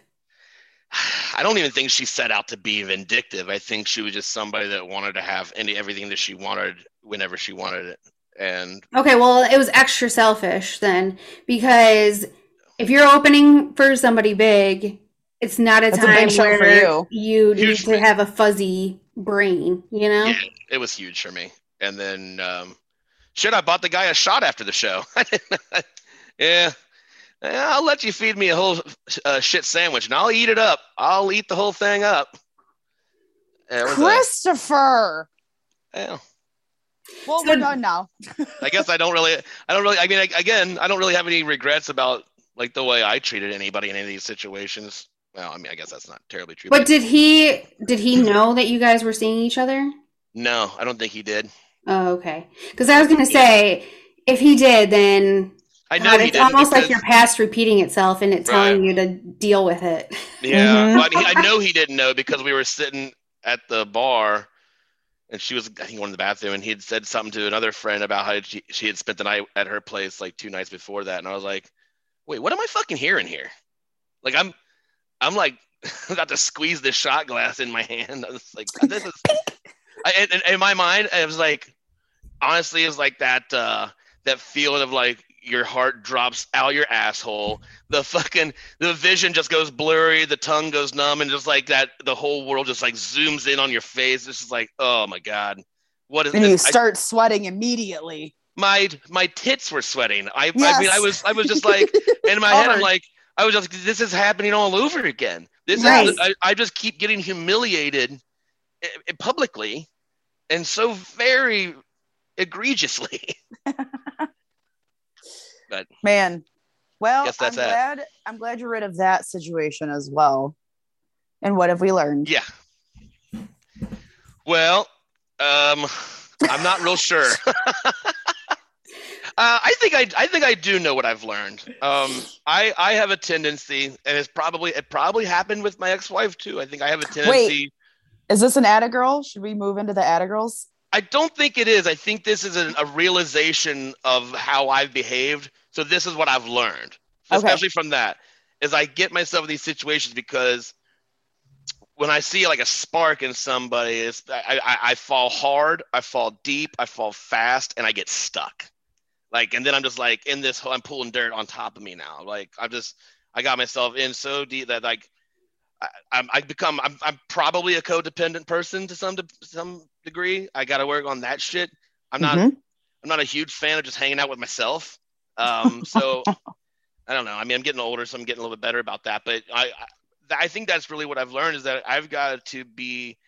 I don't even think she set out to be vindictive. I think she was just somebody that wanted to have any everything that she wanted whenever she wanted it. And okay, well, it was extra selfish then, because if you're opening for somebody big, it's not a that's time a where you need to have a fuzzy brain. You know, yeah, it was huge for me. And then. Um, Shit, I bought the guy a shot after the show. yeah. I'll let you feed me a whole uh, shit sandwich, and I'll eat it up. I'll eat the whole thing up. Yeah, Christopher! Yeah. Well, so, we're done now. I guess I don't really, I don't really, I mean, I, again, I don't really have any regrets about, like, the way I treated anybody in any of these situations. Well, I mean, I guess that's not terribly true. But, but did he, did he know that you guys were seeing each other? No, I don't think he did. Oh, okay. Because I was going to say, if he did, then I know God, it's almost like your past repeating itself and it telling right. you to deal with it. Yeah. Well, I, mean, I know he didn't know because we were sitting at the bar and she was, I think, going to the bathroom, and he had said something to another friend about how she, she had spent the night at her place like two nights before that. And I was like, wait, what am I fucking hearing here? Like, I'm, I'm like, about to squeeze this shot glass in my hand. I was like, this is. I, in, in my mind, it was like, honestly, it was like that uh, that feeling of like your heart drops out your asshole. The fucking the vision just goes blurry. The tongue goes numb, and just like that, the whole world just like zooms in on your face. It's just like, oh my god, what is? And this? You start I, sweating immediately. My my tits were sweating. I, yes. I mean, I was I was just like in my head, I'm like, I was just this is happening all over again. This right. is I, I just keep getting humiliated publicly. And so very egregiously. But man, well, I'm glad, I'm glad you're rid of that situation as well. And what have we learned? Yeah. Well, um, I'm not real sure. uh, I think I, I think I do know what I've learned. Um, I, I have a tendency, and it's probably it probably happened with my ex-wife too. I think I have a tendency. Wait. Is this an Atta Girl? Should we move into the Atta Girls? I don't think it is. I think this is an, a realization of how I've behaved. So this is what I've learned, okay. especially from that, is I get myself in these situations because when I see like a spark in somebody, it's, I, I, I fall hard, I fall deep, I fall fast, and I get stuck. Like, and then I'm just like in this, I'm pulling dirt on top of me now. Like I'm just, I got myself in so deep that like, I, I become. I'm, I'm probably a codependent person to some to some degree. I got to work on that shit. I'm not. Mm-hmm. I'm not a huge fan of just hanging out with myself. Um, so I don't know. I mean, I'm getting older, so I'm getting a little bit better about that. But I, I, I think that's really what I've learned is that I've got to be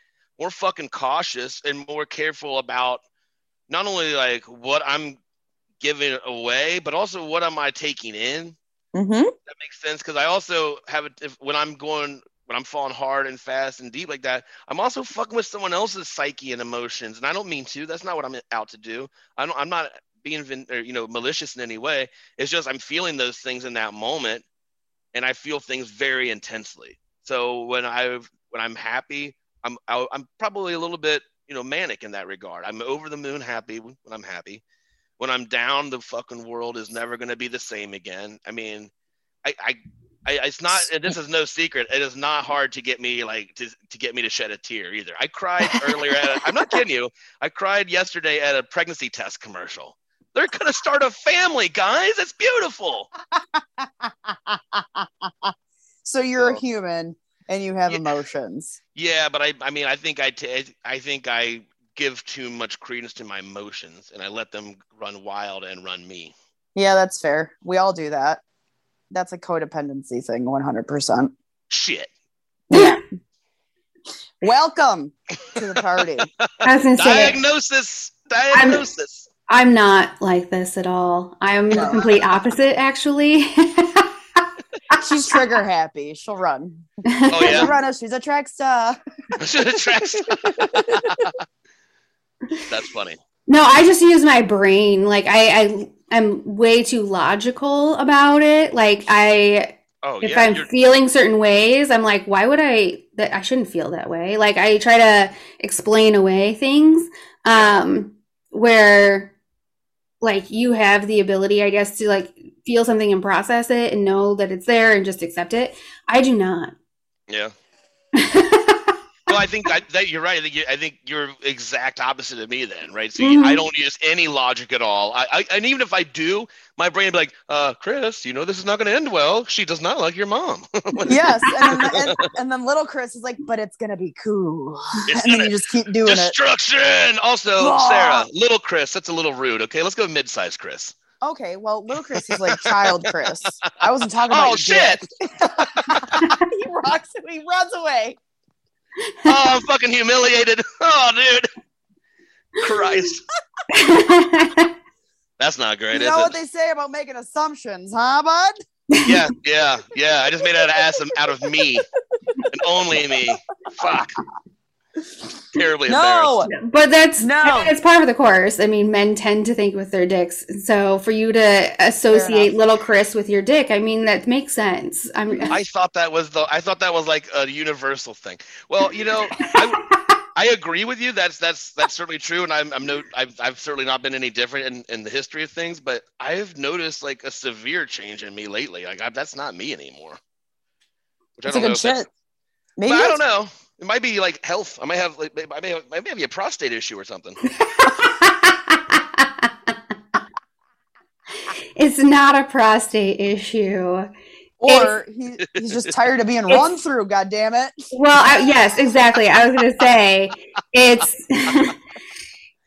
more fucking cautious and more careful about not only like what I'm giving away, but also what am I taking in. Mm-hmm. That makes sense because I also have a, if, when I'm going. When I'm falling hard and fast and deep like that, I'm also fucking with someone else's psyche and emotions. And I don't mean to. That's not what I'm out to do. I don't, I'm not being, or, you know, malicious in any way. It's just, I'm feeling those things in that moment, and I feel things very intensely. So when I, when I'm happy, I'm, I, I'm probably a little bit, you know, manic in that regard. I'm over the moon happy when I'm happy. When I'm down, the fucking world is never going to be the same again. I mean, I, I, I, it's not, this is no secret. It is not hard to get me like to, to get me to shed a tear either. I cried earlier. at a, I'm not kidding you. I cried yesterday at a pregnancy test commercial. They're going to start a family, guys. It's beautiful. So you're so, a human and you have yeah, emotions. Yeah. But I, I mean, I think I, t- I think I give too much credence to my emotions, and I let them run wild and run me. Yeah, that's fair. We all do that. That's a codependency thing, one hundred percent. Shit. Yeah. Welcome to the party. I was gonna say, diagnosis. Diagnosis. I'm, I'm not like this at all. I'm no. the complete opposite, actually. She's trigger happy. She'll run. Oh, yeah? She's a runner. She's a track star. She's a track star. That's funny. No, I just use my brain. Like, I... I I'm way too logical about it. Like I, oh, if yeah, I'm you're... feeling certain ways, I'm like, why would I, that I shouldn't feel that way. Like I try to explain away things, um, where like you have the ability, I guess, to like feel something and process it and know that it's there and just accept it. I do not. Yeah. Well, I think I, that you're right. I think, you, I think you're exact opposite of me then, right? So mm-hmm. I don't use any logic at all. I, I and even if I do, my brain would be like, uh, Chris, you know this is not going to end well. She does not like your mom. Yes, and then, and, and then little Chris is like, but it's going to be cool. It's and gonna, then you just keep doing destruction! it. Destruction! Also, oh. Sarah, little Chris, that's a little rude, okay? Let's go mid-sized Chris. Okay, well, little Chris is like child Chris. I wasn't talking about oh, shit! He rocks and he runs away. Oh, I'm fucking humiliated. Oh, dude. Christ. That's not great, is it? You know what they say about making assumptions, huh, bud? Yeah, yeah, yeah. I just made an ass out of me. And only me. Fuck. Terribly no, embarrassed. But that's no. It's part of the course. I mean, men tend to think with their dicks. So for you to associate little Chris with your dick, I mean, that makes sense. I mean, I thought that was the. I thought that was like a universal thing. Well, you know, I, I agree with you. That's that's that's certainly true, and I'm I'm no I've I've certainly not been any different in, in the history of things. But I've noticed like a severe change in me lately. Like I, that's not me anymore. Which that's I don't know. If that's, Maybe I don't know. It might be like health. I might have, like, I may have, I may have a prostate issue or something. It's not a prostate issue. Or he, he's just tired of being run through. God damn it. Well, I, yes, exactly. I was going to say it's,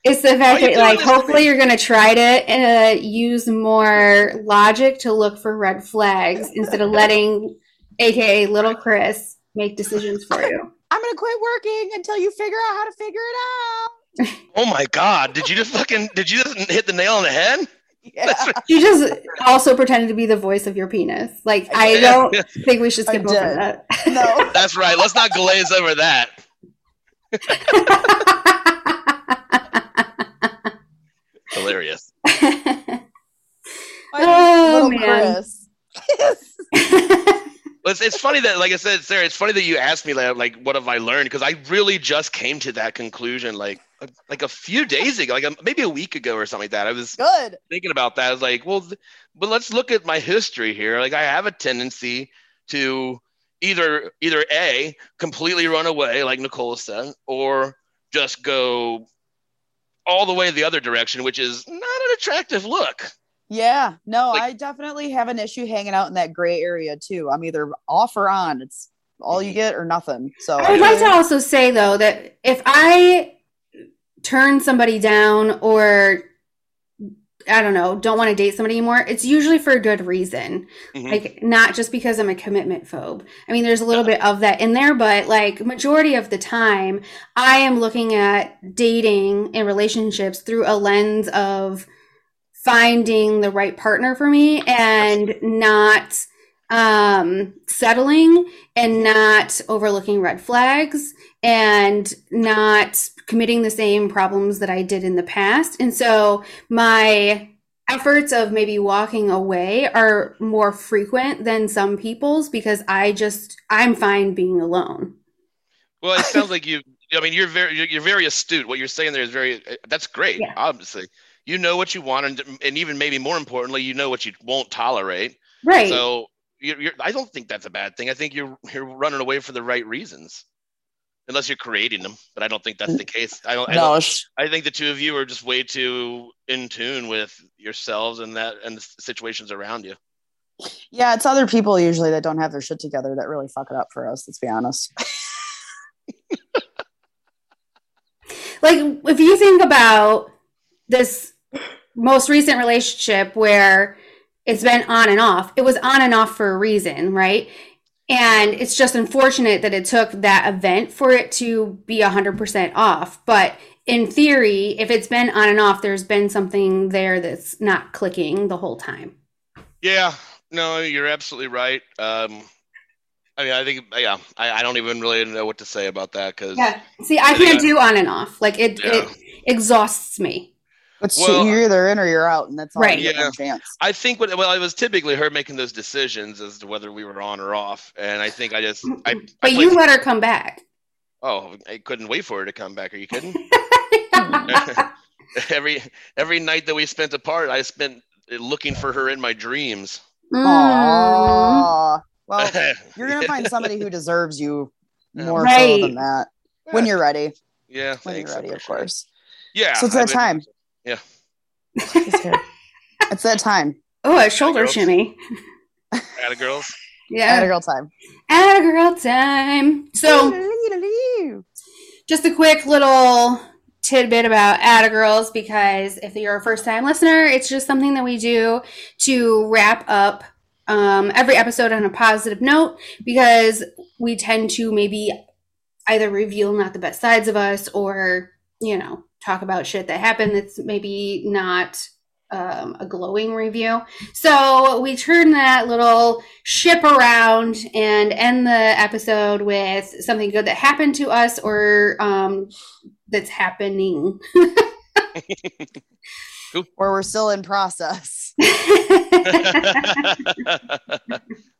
it's the fact that like, hopefully you're going to try to uh, use more logic to look for red flags instead of letting A K A little Chris make decisions for you. I'm going to quit working until you figure out how to figure it out. Oh my God. Did you just fucking, did you just hit the nail on the head? Yeah. You just also pretended to be the voice of your penis. Like, I, I don't yeah. think we should skip over that. No. That's right. Let's not glaze over that. Hilarious. Oh, man. It's, it's funny that, like I said, Sarah, it's funny that you asked me, like, like what have I learned? Because I really just came to that conclusion, like, like a few days ago, like a, maybe a week ago or something like that. I was Good. thinking about that. I was like, well, th- but let's look at my history here. Like, I have a tendency to either, either A, completely run away, like Nicola said, or just go all the way the other direction, which is not an attractive look. Yeah, no, like, I definitely have an issue hanging out in that gray area too. I'm either off or on. It's all you get or nothing. So I would like to also say though that if I turn somebody down or I don't know, don't want to date somebody anymore, it's usually for a good reason. Mm-hmm. Like not just because I'm a commitment phobe. I mean, there's a little bit of that in there, but like majority of the time I am looking at dating and relationships through a lens of finding the right partner for me and not um, settling and not overlooking red flags and not committing the same problems that I did in the past. And so my efforts of maybe walking away are more frequent than some people's because I just, I'm fine being alone. Well, it sounds like you, I mean, you're very, you're very astute. What you're saying there is very, that's great. Yeah. Obviously, you know what you want. And, and even maybe more importantly, you know what you won't tolerate. Right. So you're, you're, I don't think that's a bad thing. I think you're, you're running away for the right reasons. Unless you're creating them, but I don't think that's the case. I don't, no, I, don't I think the two of you are just way too in tune with yourselves and that and the situations around you. Yeah, it's other people usually that don't have their shit together that really fuck it up for us, let's be honest. Like, if you think about this most recent relationship where it's been on and off, it was on and off for a reason, right? And it's just unfortunate that it took that event for it to be one hundred percent off. But in theory, if it's been on and off, there's been something there that's not clicking the whole time. Yeah, no, you're absolutely right. Um, I mean, I think, yeah, I, I don't even really know what to say about that. Cause yeah, see, I can't yeah. do on and off. Like it, yeah. it exhausts me. But well, you're either in or you're out, and that's all right. You get yeah. a chance. I think what well, it was typically her making those decisions as to whether we were on or off, and I think I just. I, but I you let her come back. Oh, I couldn't wait for her to come back. Are you kidding? every every night that we spent apart, I spent looking for her in my dreams. Aww. Well, you're gonna find somebody who deserves you more right. so than that yeah. when you're ready. Yeah, when thanks, you're ready, of course. Yeah. So it's that I mean, time. Yeah. It's that time. Oh, a shoulder shimmy. Atta girls. Yeah. Atta girl time. Atta girl time. So just a quick little tidbit about Atta girls, because if you're a first time listener, it's just something that we do to wrap up um, every episode on a positive note, because we tend to maybe either reveal not the best sides of us or, you know, talk about shit that happened that's maybe not um, a glowing review. So we turn that little ship around and end the episode with something good that happened to us or um, that's happening. Or we're still in process.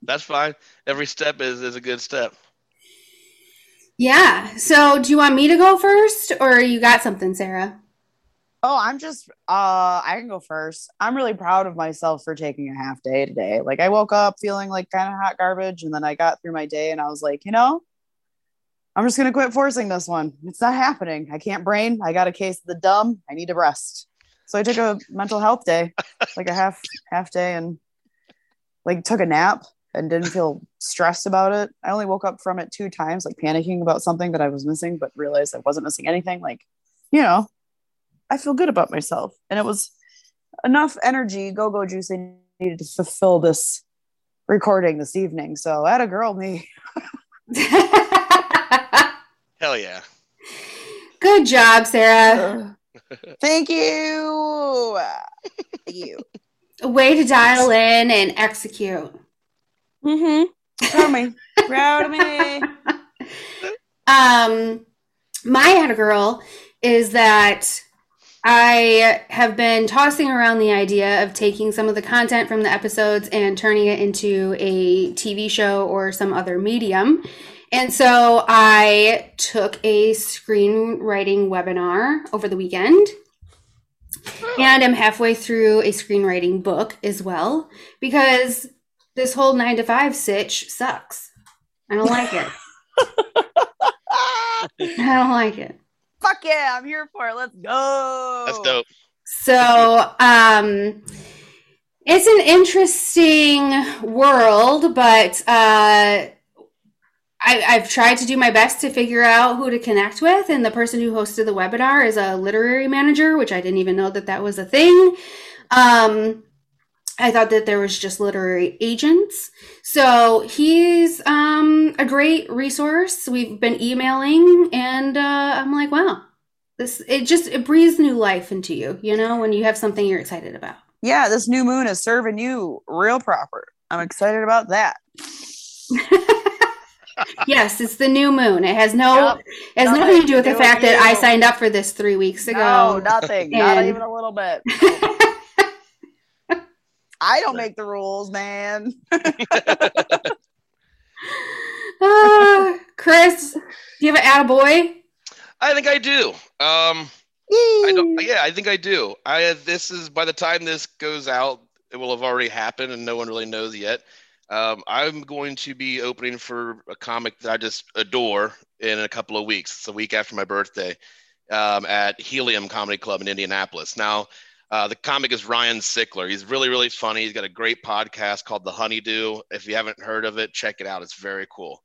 That's fine. Every step is, is a good step. Yeah. So do you want me to go first or you got something, Sarah? Oh, I'm just, uh, I can go first. I'm really proud of myself for taking a half day today. Like I woke up feeling like kind of hot garbage and then I got through my day and I was like, you know, I'm just going to quit forcing this one. It's not happening. I can't brain. I got a case of the dumb. I need to rest. So I took a mental health day, like a half, half day and like took a nap. And didn't feel stressed about it. I only woke up from it two times, like panicking about something that I was missing, but realized I wasn't missing anything. Like, you know, I feel good about myself. And it was enough energy, go-go juice I needed to fulfill this recording this evening. So atta girl me. Hell yeah. Good job, Sarah. Uh, thank you. Thank you. Way to dial in and execute. Mm-hmm. Proud of me. Proud of me. Um, my atta girl is that I have been tossing around the idea of taking some of the content from the episodes and turning it into a T V show or some other medium. And so I took a screenwriting webinar over the weekend. And I'm halfway through a screenwriting book as well, because this whole nine to five sitch sucks. I don't like it. I don't like it. Fuck yeah, I'm here for it. Let's go. That's dope. So um, it's an interesting world, but uh, I, I've tried to do my best to figure out who to connect with. And the person who hosted the webinar is a literary manager, which I didn't even know that that was a thing. Um, I thought that there was just literary agents. So he's um, a great resource. We've been emailing and uh, I'm like, wow, this, it just, it breathes new life into you, you know, when you have something you're excited about. Yeah. This new moon is serving you real proper. I'm excited about that. Yes, it's the new moon. It has no yep. it has nothing, nothing to do with the fact with that I signed up for this three weeks ago. No, nothing. And... Not even a little bit. I don't make the rules, man. uh, Chris, do you have an attaboy? I think I do. Um, I don't, yeah, I think I do. I this is by the time this goes out, it will have already happened, and no one really knows yet. Um, I'm going to be opening for a comic that I just adore in a couple of weeks. It's a week after my birthday um, at Helium Comedy Club in Indianapolis. Now, uh, the comic is Ryan Sickler. He's really, really funny. He's got a great podcast called The Honeydew. If you haven't heard of it, check it out. It's very cool.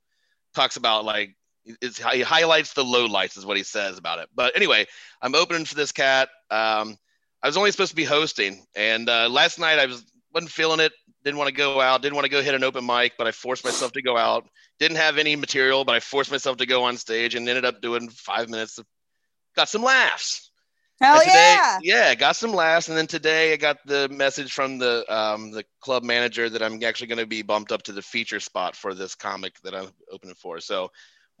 Talks about like it's, he highlights the lowlights is what he says about it. But anyway, I'm opening for this cat. Um, I was only supposed to be hosting, and uh, last night I was wasn't feeling it. Didn't want to go out. Didn't want to go hit an open mic, but I forced myself to go out. Didn't have any material, but I forced myself to go on stage and ended up doing five minutes. Of, got some laughs. Hell today, yeah. Yeah, got some laughs. And then today I got the message from the um, the club manager that I'm actually going to be bumped up to the feature spot for this comic that I'm opening for. So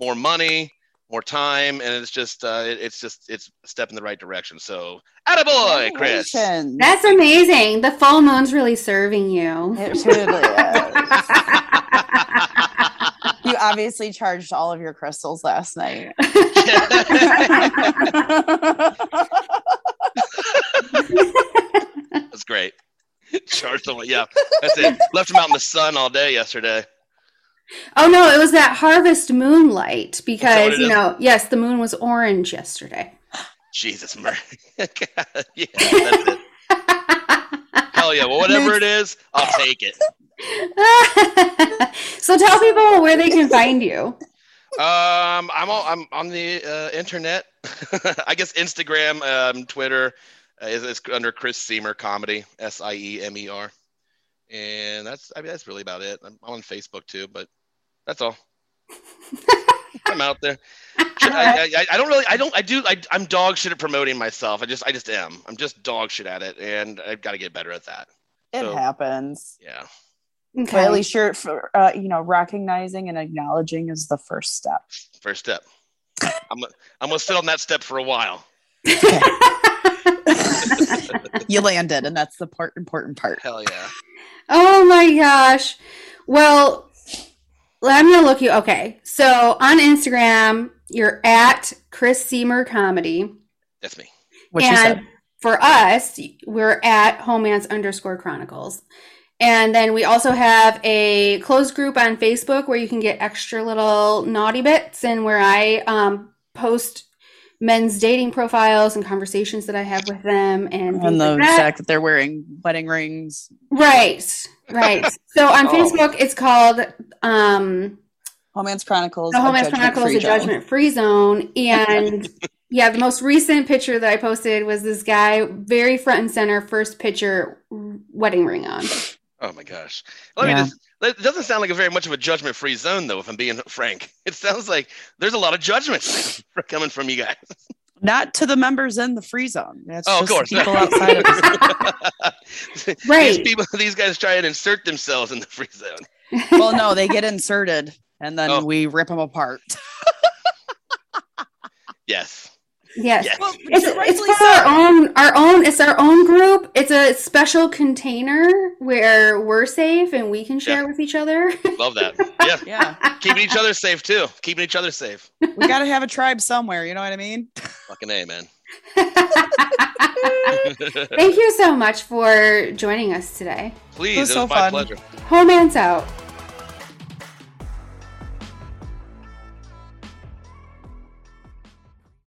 more money, more time, and it's just uh, it, it's just it's a step in the right direction. So, attaboy, Chris. That's amazing. The full moon's really serving you. It really is. You obviously charged all of your crystals last night. That's great. Charged them. Yeah, that's it. Left them out in the sun all day yesterday. Oh no, it was that harvest moonlight because, you know, yes, the moon was orange yesterday. Jesus, Murray. Yeah, that's it. Hell yeah, well, whatever it is, I'll take it. So tell people where they can find you. Um, I'm, all, I'm on the uh, internet. I guess Instagram, um, Twitter uh, is, is under Chris Siemer Comedy, S I E M E R. And that's, I mean, that's really about it. I'm on Facebook too, but that's all. I'm out there. I, I, I don't really, I don't, I do, I, I'm dog shit at promoting myself. I just, I just am. I'm just dog shit at it. And I've got to get better at that. It so, happens. Yeah. Okay. But at least you're, uh, you know, recognizing and acknowledging is the first step. First step. I'm, I'm going to sit on that step for a while. Okay. You landed, and that's the part important part. Hell yeah. Oh my gosh. Well, I'm gonna look you okay. So on Instagram, you're at Chris Siemer Comedy. That's me. What and you said. For us, we're at Homance underscore Chronicles. And then we also have a closed group on Facebook where you can get extra little naughty bits and where I um post men's dating profiles and conversations that I have with them, and, and the like that. fact that they're wearing wedding rings. Right, right. So on oh. Facebook, it's called um, Homance Chronicles. The Homance Chronicles, a judgment-free zone. And yeah, the most recent picture that I posted was this guy, very front and center, first picture, wedding ring on. Oh my gosh! Let yeah. me just. It doesn't sound like a very much of a judgment-free zone, though, if I'm being frank. It sounds like there's a lot of judgment coming from you guys. Not to the members in the free zone. That's oh, just of course. People outside of the right. These, people, these guys try and insert themselves in the free zone. Well, no, they get inserted, and then oh. we rip them apart. Yes. Yes. yes. Well, it's it's for so. our own our own it's our own group. It's a special container where we're safe and we can share yeah. with each other. Love that. Yeah. Yeah. Keeping each other safe too. Keeping each other safe. We gotta have a tribe somewhere, you know what I mean? Fucking A, man. Thank you so much for joining us today. Please, it was, it was so my fun. pleasure. Homance out.